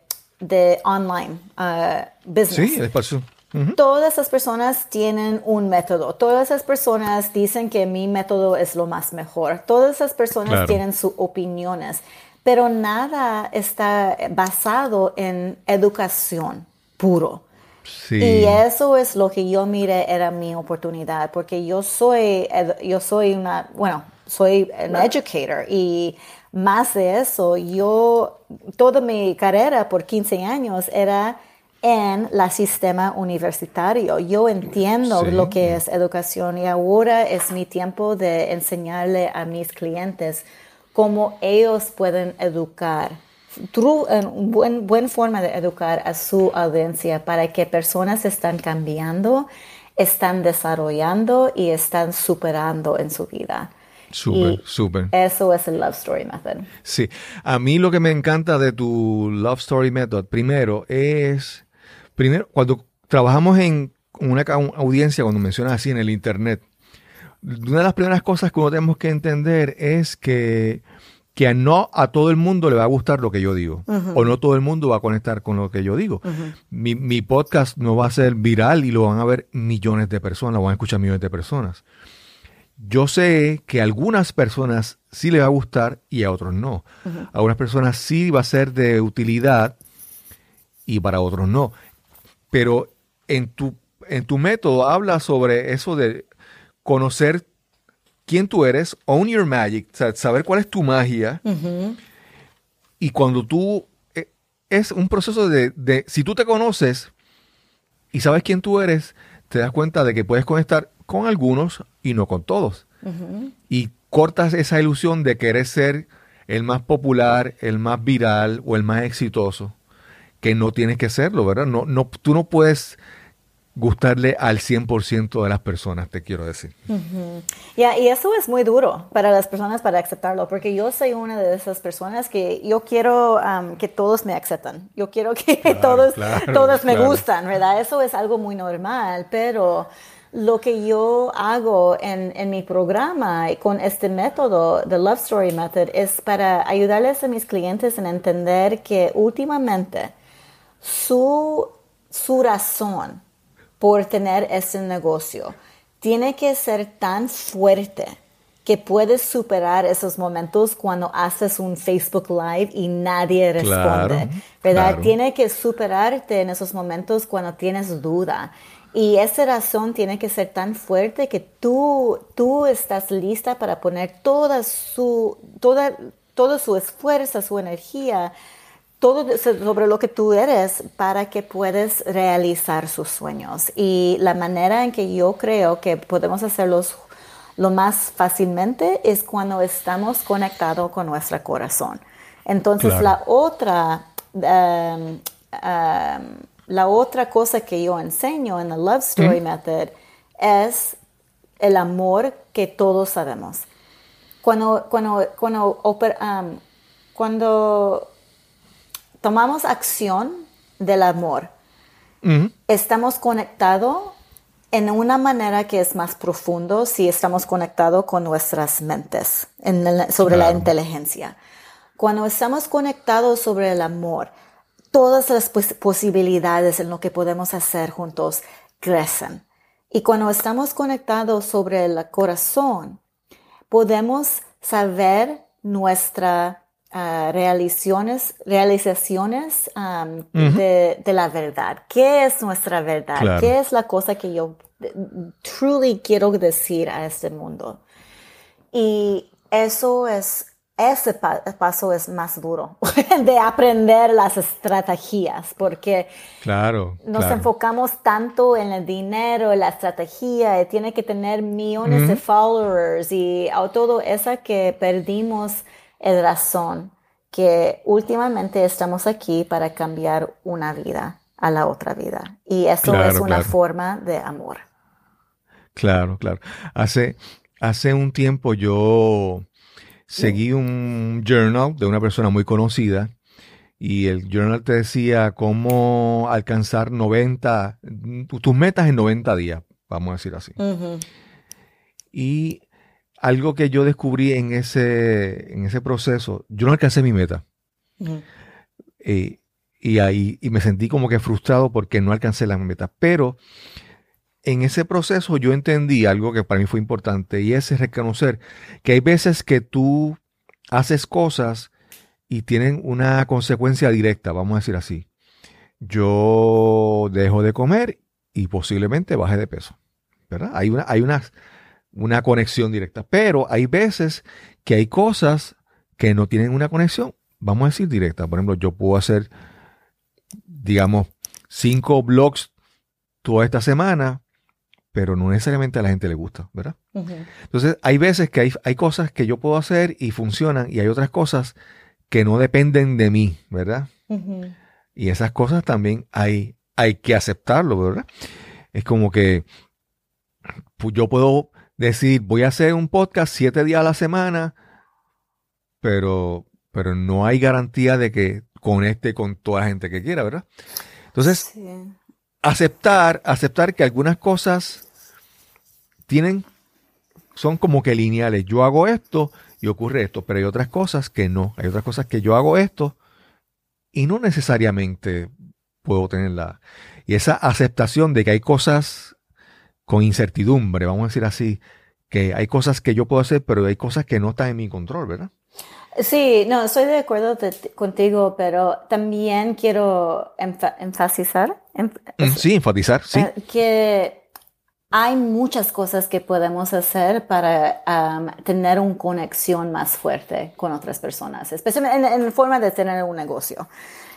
online business. Sí, el espacio. Uh-huh. Todas las personas tienen un método. Todas las personas dicen que mi método es lo más mejor. Todas las personas tienen sus opiniones. Pero nada está basado en educación puro. Sí. Y eso es lo que yo miré era mi oportunidad, porque soy an educator, y más de eso, toda mi carrera por 15 años era en el sistema universitario. Yo entiendo lo que es educación, y ahora es mi tiempo de enseñarle a mis clientes cómo ellos pueden educar, una buena forma de educar a su audiencia para que personas están cambiando, están desarrollando y están superando en su vida. Súper. Eso es el Love Story Method. Sí. A mí lo que me encanta de tu Love Story Method, primero, cuando trabajamos en una audiencia, cuando mencionas así en el internet, una de las primeras cosas que uno tenemos que entender es que no a todo el mundo le va a gustar lo que yo digo, uh-huh, o no todo el mundo va a conectar con lo que yo digo. Uh-huh. Mi podcast no va a ser viral y lo van a ver millones de personas, lo van a escuchar millones de personas. Yo sé que a algunas personas sí les va a gustar y a otros no. Uh-huh. A unas personas sí va a ser de utilidad y para otros no. Pero en tu método habla sobre eso de conocer quién tú eres, own your magic, saber cuál es tu magia. Uh-huh. Y cuando tú... es un proceso de... Si tú te conoces y sabes quién tú eres, te das cuenta de que puedes conectar con algunos y no con todos. Uh-huh. Y cortas esa ilusión de querer ser el más popular, el más viral o el más exitoso, que no tienes que serlo, ¿verdad? No, tú no puedes gustarle al 100% de las personas, te quiero decir. Uh-huh. Y eso es muy duro para las personas para aceptarlo, porque yo soy una de esas personas que yo quiero que todos me acepten. Yo quiero que todos me gustan, ¿verdad? Eso es algo muy normal, pero lo que yo hago en mi programa con este método, The Love Story Method, es para ayudarles a mis clientes en entender que últimamente su razón por tener ese negocio tiene que ser tan fuerte que puedes superar esos momentos cuando haces un Facebook Live y nadie responde, ¿verdad? Claro. Tiene que superarte en esos momentos cuando tienes duda. Y esa razón tiene que ser tan fuerte que tú estás lista para poner todo su esfuerzo, su energía, todo sobre lo que tú eres para que puedas realizar sus sueños. Y la manera en que yo creo que podemos hacerlos lo más fácilmente es cuando estamos conectados con nuestro corazón. Entonces, claro, la otra cosa que yo enseño en la Love Story Method es el amor que todos sabemos. Cuando tomamos acción del amor, estamos conectados en una manera que es más profundo si estamos conectados con nuestras mentes sobre la inteligencia. Cuando estamos conectados sobre el amor, todas las posibilidades en lo que podemos hacer juntos crecen. Y cuando estamos conectados sobre el corazón, podemos saber nuestra realizaciones de la verdad. ¿Qué es nuestra verdad? Claro. ¿Qué es la cosa que yo truly quiero decir a este mundo? Y ese paso es más duro de aprender las estrategias, porque nos enfocamos tanto en el dinero, en la estrategia, y tiene que tener millones de followers y todo eso que perdimos. Es razón que últimamente estamos aquí para cambiar una vida a la otra vida. Y eso es una forma de amor. Claro, claro. Hace un tiempo yo seguí un journal de una persona muy conocida y el journal te decía cómo alcanzar tus metas en 90 días, vamos a decir así. Uh-huh. Y algo que yo descubrí en ese proceso, yo no alcancé mi meta. Uh-huh. Y me sentí como que frustrado porque no alcancé la meta. Pero en ese proceso yo entendí algo que para mí fue importante, y es reconocer que hay veces que tú haces cosas y tienen una consecuencia directa, vamos a decir así. Yo dejo de comer y posiblemente baje de peso, ¿verdad? Hay una conexión directa, pero hay veces que hay cosas que no tienen una conexión, vamos a decir directa. Por ejemplo, yo puedo hacer, digamos, 5 blogs toda esta semana, pero no necesariamente a la gente le gusta, ¿verdad? Uh-huh. Entonces, hay veces que hay cosas que yo puedo hacer y funcionan, y hay otras cosas que no dependen de mí, ¿verdad? Uh-huh. Y esas cosas también hay que aceptarlo, ¿verdad? Es como que pues, yo puedo decir, voy a hacer un podcast 7 días a la semana, pero no hay garantía de que conecte con toda la gente que quiera, ¿verdad? Entonces, aceptar que algunas cosas son como que lineales. Yo hago esto y ocurre esto, pero hay otras cosas que no. Hay otras cosas que yo hago esto y no necesariamente puedo tenerla. Y esa aceptación de que hay cosas con incertidumbre, vamos a decir así, que hay cosas que yo puedo hacer, pero hay cosas que no están en mi control, ¿verdad? Sí, no, estoy de acuerdo contigo, pero también quiero enfatizar que hay muchas cosas que podemos hacer para tener una conexión más fuerte con otras personas, especialmente en forma de tener un negocio.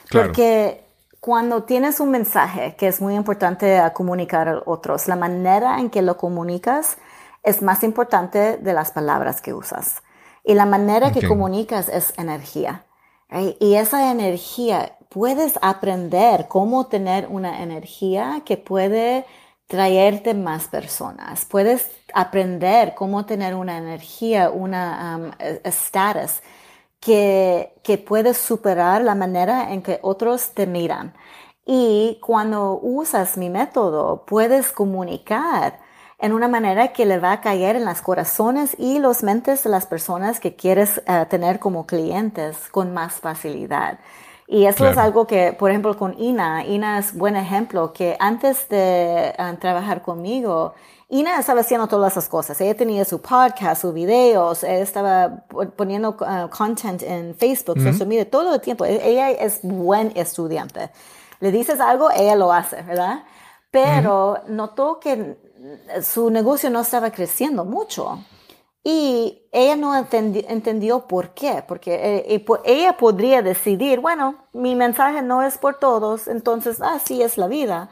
Claro. Porque cuando tienes un mensaje que es muy importante a comunicar a otros, la manera en que lo comunicas es más importante de las palabras que usas. Y la manera que comunicas es energía, ¿right? Y esa energía, puedes aprender cómo tener una energía que puede traerte más personas. Puedes aprender cómo tener una energía, una status que puedes superar la manera en que otros te miran. Y cuando usas mi método, puedes comunicar en una manera que le va a caer en los corazones y los mentes de las personas que quieres tener como clientes con más facilidad. Y eso es algo que, por ejemplo, con Ina es buen ejemplo, que antes de trabajar conmigo, Ina estaba haciendo todas esas cosas. Ella tenía su podcast, sus videos, ella estaba poniendo content en Facebook, social media, todo el tiempo. Ella es buen estudiante. Le dices algo, ella lo hace, ¿verdad? Pero notó que su negocio no estaba creciendo mucho. Y ella no entendió por qué, porque ella podría decidir, bueno, mi mensaje no es por todos, entonces así es la vida.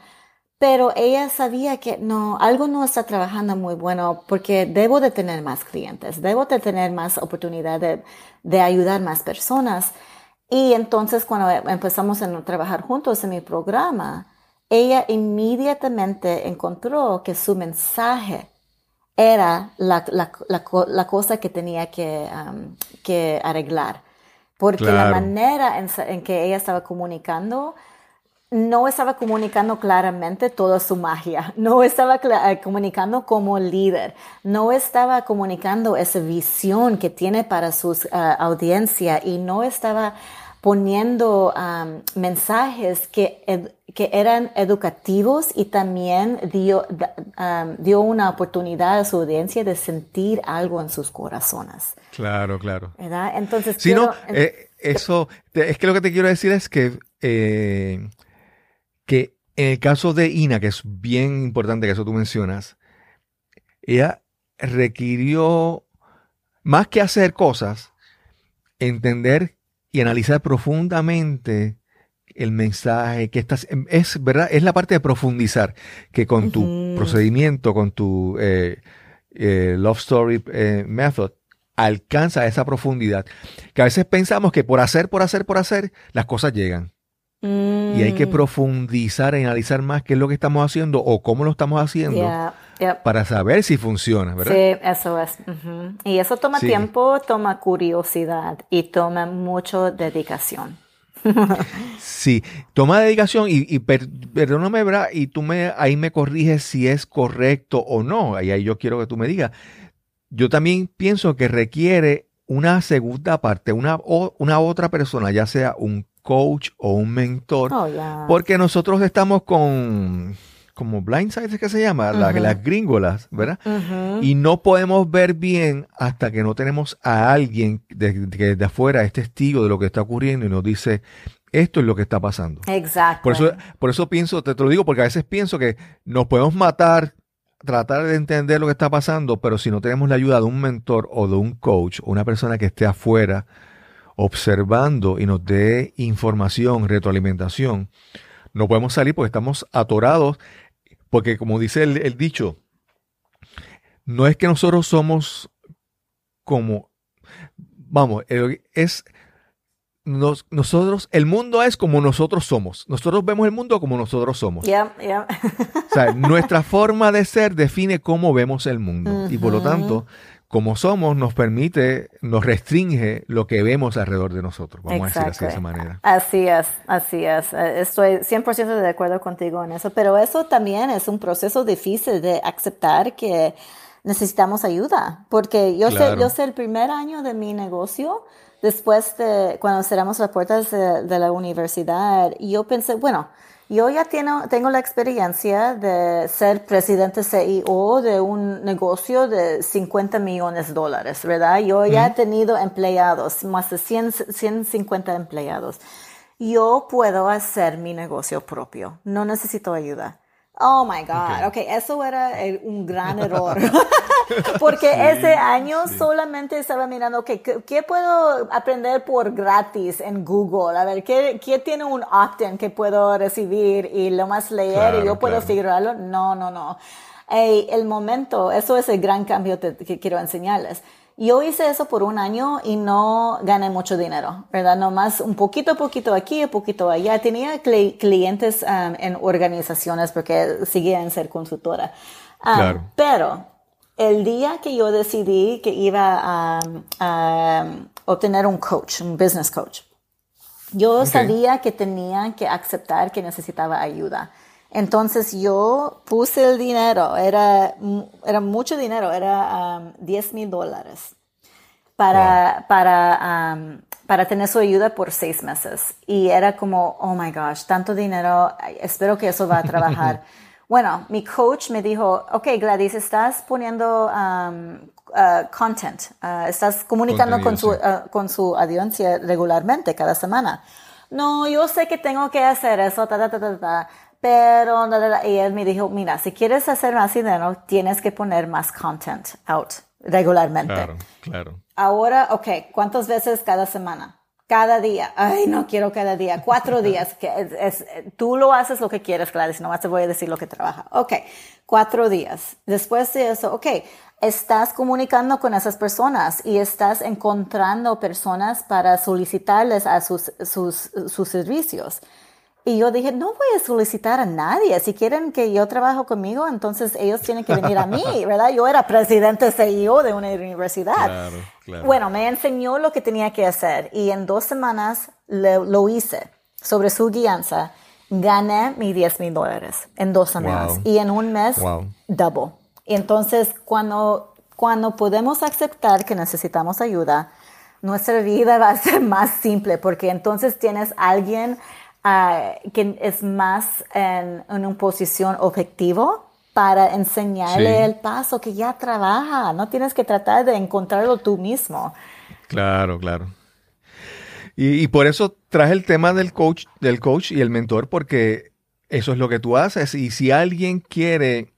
Pero ella sabía que no, algo no está trabajando muy bueno, porque debo de tener más clientes, debo de tener más oportunidad de ayudar más personas. Y entonces cuando empezamos a trabajar juntos en mi programa, ella inmediatamente encontró que su mensaje era la cosa que tenía que arreglar. Porque la manera en que ella estaba comunicando, no estaba comunicando claramente toda su magia. No estaba comunicando como líder. No estaba comunicando esa visión que tiene para su audiencia. Y no estaba poniendo mensajes que eran educativos, y también dio una oportunidad a su audiencia de sentir algo en sus corazones. Claro. ¿Verdad? Entonces, si quiero... eso, es que lo que te quiero decir es que en el caso de Ina, que es bien importante, que eso tú mencionas, ella requirió, más que hacer cosas, entender y analizar profundamente el mensaje que estás... Es verdad, es la parte de profundizar, que con tu procedimiento, con tu Love Story Method, alcanza esa profundidad. Que a veces pensamos que por hacer, las cosas llegan. Y hay que profundizar y analizar más qué es lo que estamos haciendo o cómo lo estamos haciendo para saber si funciona, ¿verdad? Sí, eso es. Y eso toma tiempo, toma curiosidad y toma mucho dedicación. Sí, toma dedicación y perdóname, ¿verdad? Y tú ahí me corriges si es correcto o no. Ahí yo quiero que tú me digas. Yo también pienso que requiere una segunda parte, una otra persona, ya sea un coach o un mentor, porque nosotros estamos con como blindsides, que se llama, las gringolas, ¿verdad? Y no podemos ver bien hasta que no tenemos a alguien que desde afuera es testigo de lo que está ocurriendo y nos dice, esto es lo que está pasando. Exacto. Por eso pienso, te lo digo, porque a veces pienso que nos podemos matar, tratar de entender lo que está pasando, pero si no tenemos la ayuda de un mentor o de un coach, o una persona que esté afuera observando y nos dé información, retroalimentación, no podemos salir porque estamos atorados, porque como dice el dicho, no es que nosotros somos como, nosotros, el mundo es como nosotros somos. Nosotros vemos el mundo como nosotros somos. Yeah. O sea, nuestra forma de ser define cómo vemos el mundo. Y por lo tanto, como somos, nos restringe lo que vemos alrededor de nosotros. Vamos a decir así, de esa manera. Así es. Estoy 100% de acuerdo contigo en eso. Pero eso también es un proceso difícil de aceptar que necesitamos ayuda. Porque yo sé el primer año de mi negocio, después de cuando cerramos las puertas de la universidad, yo pensé, bueno, yo ya tengo la experiencia de ser presidente CEO de un negocio de $50 millones, ¿verdad? Yo ya he tenido empleados, más de 150 empleados. Yo puedo hacer mi negocio propio. No necesito ayuda. Oh my God. Okay, eso era un gran error. Porque ese año solamente estaba mirando, ¿qué puedo aprender por gratis en Google? A ver, ¿qué tiene un opt-in que puedo recibir y lo más leer y yo puedo figurarlo? No. El momento, eso es el gran cambio que quiero enseñarles. Yo hice eso por un año y no gané mucho dinero, ¿verdad? Nomás un poquito aquí, un poquito allá. Tenía clientes en organizaciones porque seguía en ser consultora. Pero el día que yo decidí que iba a obtener un coach, un business coach, yo sabía que tenía que aceptar que necesitaba ayuda. Entonces yo puse el dinero, era mucho dinero, era $10,000 para para tener su ayuda por 6 meses. Y era como, oh my gosh, tanto dinero, espero que eso va a trabajar. Bueno, mi coach me dijo, ok, Gladys, estás poniendo content, estás comunicando con su audiencia regularmente cada semana. No, yo sé que tengo que hacer eso, pero y él me dijo, mira, si quieres hacer más dinero, tienes que poner más content out regularmente. Claro, claro. Ahora, ok, ¿cuántas veces cada semana? Cada día. Ay, no quiero cada día. 4 días. Que tú lo haces lo que quieres, Gladys. Nomás te voy a decir lo que trabaja. Ok. 4 días. Después de eso, ok. Estás comunicando con esas personas y estás encontrando personas para solicitarles a sus servicios. Y yo dije, no voy a solicitar a nadie. Si quieren que yo trabajo conmigo, entonces ellos tienen que venir a mí, ¿verdad? Yo era presidente CEO de una universidad. Claro, claro. Bueno, me enseñó lo que tenía que hacer. Y en 2 semanas lo hice. Sobre su guianza, gané mis $10,000 en 2 semanas. Wow. Y en un mes, wow, double. Y entonces, cuando podemos aceptar que necesitamos ayuda, nuestra vida va a ser más simple. Porque entonces tienes a alguien que es más en una posición objetivo para enseñarle, sí, el paso que ya trabaja. No tienes que tratar de encontrarlo tú mismo. Claro, claro. Y por eso traje el tema del coach y el mentor, porque eso es lo que tú haces. Y si alguien quiere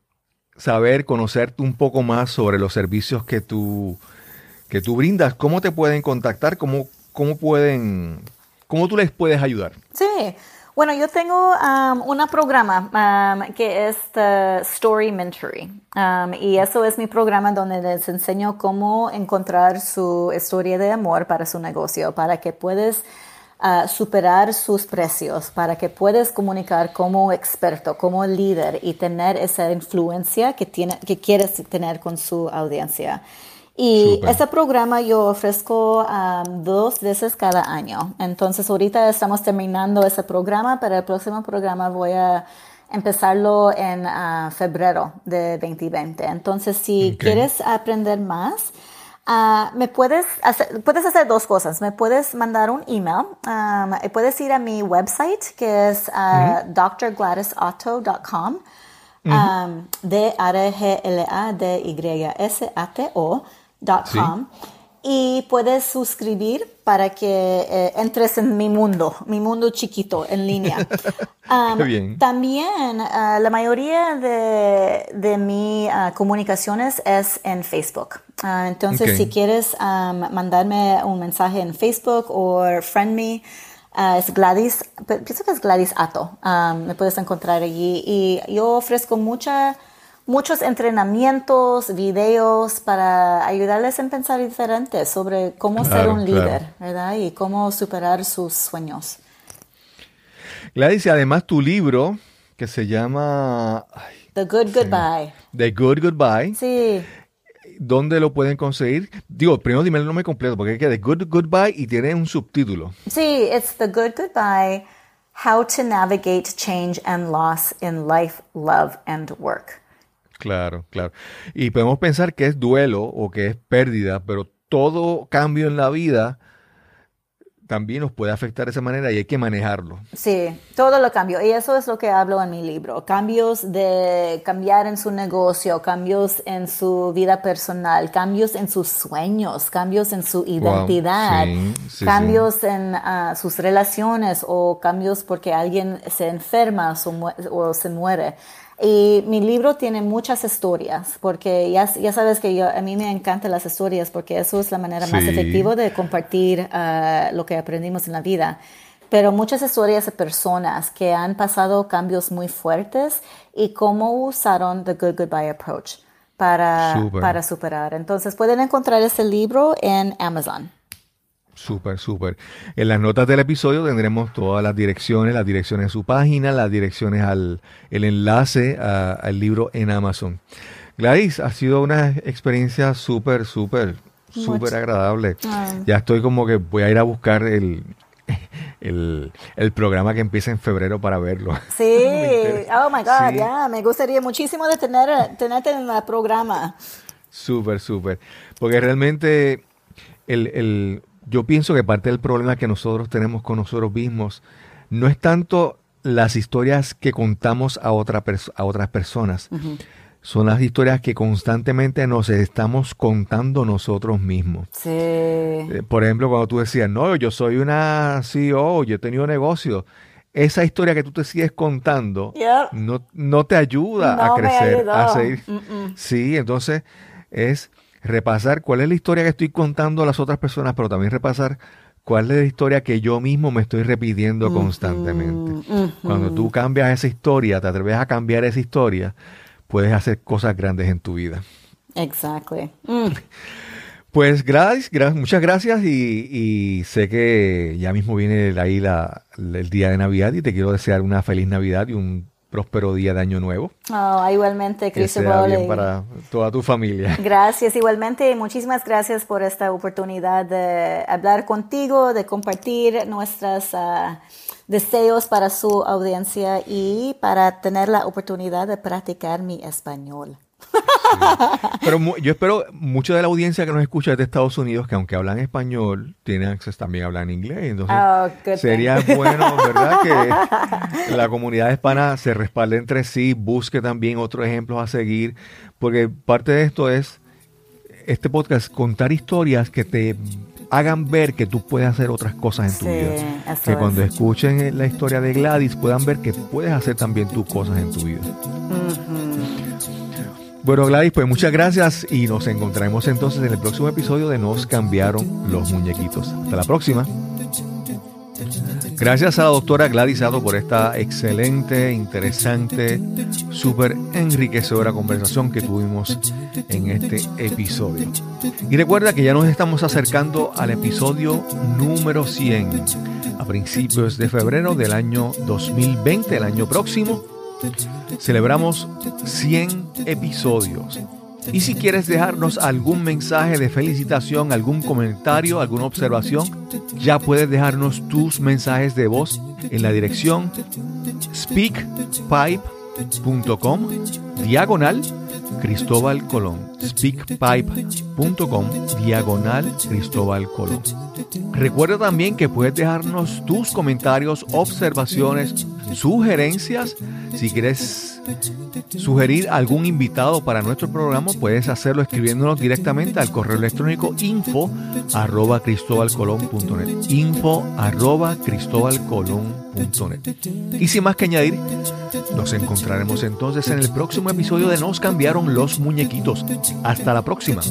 saber, conocerte un poco más sobre los servicios que tú brindas, ¿cómo te pueden contactar? ¿Cómo tú les puedes ayudar? Sí. Bueno, yo tengo un programa que es Story Mentoring. Y eso es mi programa donde les enseño cómo encontrar su historia de amor para su negocio, para que puedas superar sus precios, para que puedas comunicar como experto, como líder y tener esa influencia que quieres tener con su audiencia. Y super. Este programa yo ofrezco 2 veces cada año. Entonces, ahorita estamos terminando ese programa, pero el próximo programa voy a empezarlo en febrero de 2020. Entonces, si quieres aprender más, puedes hacer 2 cosas. Me puedes mandar un email. Puedes ir a mi website, que es drgladysotto.com. drgladysotto.com. Y puedes suscribir para que entres en mi mundo chiquito en línea. También la mayoría de mis comunicaciones es en Facebook. Entonces, si quieres mandarme un mensaje en Facebook o friend me, es Gladys, pienso que es Gladys Atto. Me puedes encontrar allí. Y yo ofrezco muchos entrenamientos, videos para ayudarles a pensar diferente sobre cómo ser un líder, ¿verdad? Y cómo superar sus sueños. Gladys, y además tu libro que se llama The Good Goodbye. Sí. ¿Dónde lo pueden conseguir? Digo, primero dime el nombre completo, porque es The Good Goodbye y tiene un subtítulo. Sí, it's The Good Goodbye, How to Navigate Change and Loss in Life, Love and Work. Claro, claro. Y podemos pensar que es duelo o que es pérdida, pero todo cambio en la vida también nos puede afectar de esa manera y hay que manejarlo. Sí, todo lo cambio. Y eso es lo que hablo en mi libro. Cambios de cambiar en su negocio, cambios en su vida personal, cambios en sus sueños, cambios en su identidad, cambios en sus relaciones o cambios porque alguien se enferma o se muere. Y mi libro tiene muchas historias, porque ya sabes que a mí me encantan las historias, porque eso es la manera más efectiva de compartir lo que aprendimos en la vida. Pero muchas historias de personas que han pasado cambios muy fuertes y cómo usaron The Good Goodbye Approach para superar. Entonces pueden encontrar ese libro en Amazon. Súper, súper. En las notas del episodio tendremos todas las direcciones a su página, las direcciones el enlace al libro en Amazon. Gladys, ha sido una experiencia súper agradable. Ya estoy como que voy a ir a buscar el programa que empieza en febrero para verlo. Sí, oh my God, me gustaría muchísimo de tenerte en el programa. Súper, súper. Porque realmente Yo pienso que parte del problema que nosotros tenemos con nosotros mismos no es tanto las historias que contamos a otras personas, uh-huh. Son las historias que constantemente nos estamos contando nosotros mismos. Sí. Por ejemplo, cuando tú decías, no, yo soy una CEO, yo he tenido negocios. Esa historia que tú te sigues contando no te ayuda a crecer, a seguir. Sí, entonces es repasar cuál es la historia que estoy contando a las otras personas, pero también repasar cuál es la historia que yo mismo me estoy repitiendo constantemente. Uh-huh. Cuando tú cambias esa historia, te atreves a cambiar esa historia, puedes hacer cosas grandes en tu vida. Exactly. Mm. Pues Gladys, muchas gracias y sé que ya mismo viene ahí el día de Navidad y te quiero desear una feliz Navidad y un próspero día de Año Nuevo. Oh, igualmente, Cristo. Que sea bien para toda tu familia. Gracias, igualmente. Muchísimas gracias por esta oportunidad de hablar contigo, de compartir nuestras deseos para su audiencia y para tener la oportunidad de practicar mi español. Sí. Pero yo espero mucho de la audiencia que nos escucha desde Estados Unidos, que aunque hablan español, tienen acceso también a hablar inglés. Entonces sería bueno, ¿verdad?, que la comunidad hispana se respalde entre sí, busque también otros ejemplos a seguir, porque parte de esto es este podcast, contar historias que te hagan ver que tú puedes hacer otras cosas en tu vida. Que cuando escuchen la historia de Gladys puedan ver que puedes hacer también tus cosas en tu vida. Uh-huh. Bueno, Gladys, pues muchas gracias y nos encontraremos entonces en el próximo episodio de Nos Cambiaron los Muñequitos. Hasta la próxima. Gracias a la doctora Gladys Hato por esta excelente, interesante, súper enriquecedora conversación que tuvimos en este episodio. Y recuerda que ya nos estamos acercando al episodio número 100, a principios de febrero del año 2020, el año próximo. Celebramos 100 episodios. Y si quieres dejarnos algún mensaje de felicitación, algún comentario, alguna observación, ya puedes dejarnos tus mensajes de voz en la dirección speakpipe.com/Cristóbal Colón. speakpipe.com/Cristóbal Colón. Recuerda también que puedes dejarnos tus comentarios, observaciones, sugerencias. Si quieres sugerir algún invitado para nuestro programa, puedes hacerlo escribiéndonos directamente al correo electrónico info@cristobalcolon.net. info@cristobalcolon.net. Y sin más que añadir, nos encontraremos entonces en el próximo episodio de Nos Cambiaron los Muñequitos. Hasta la próxima.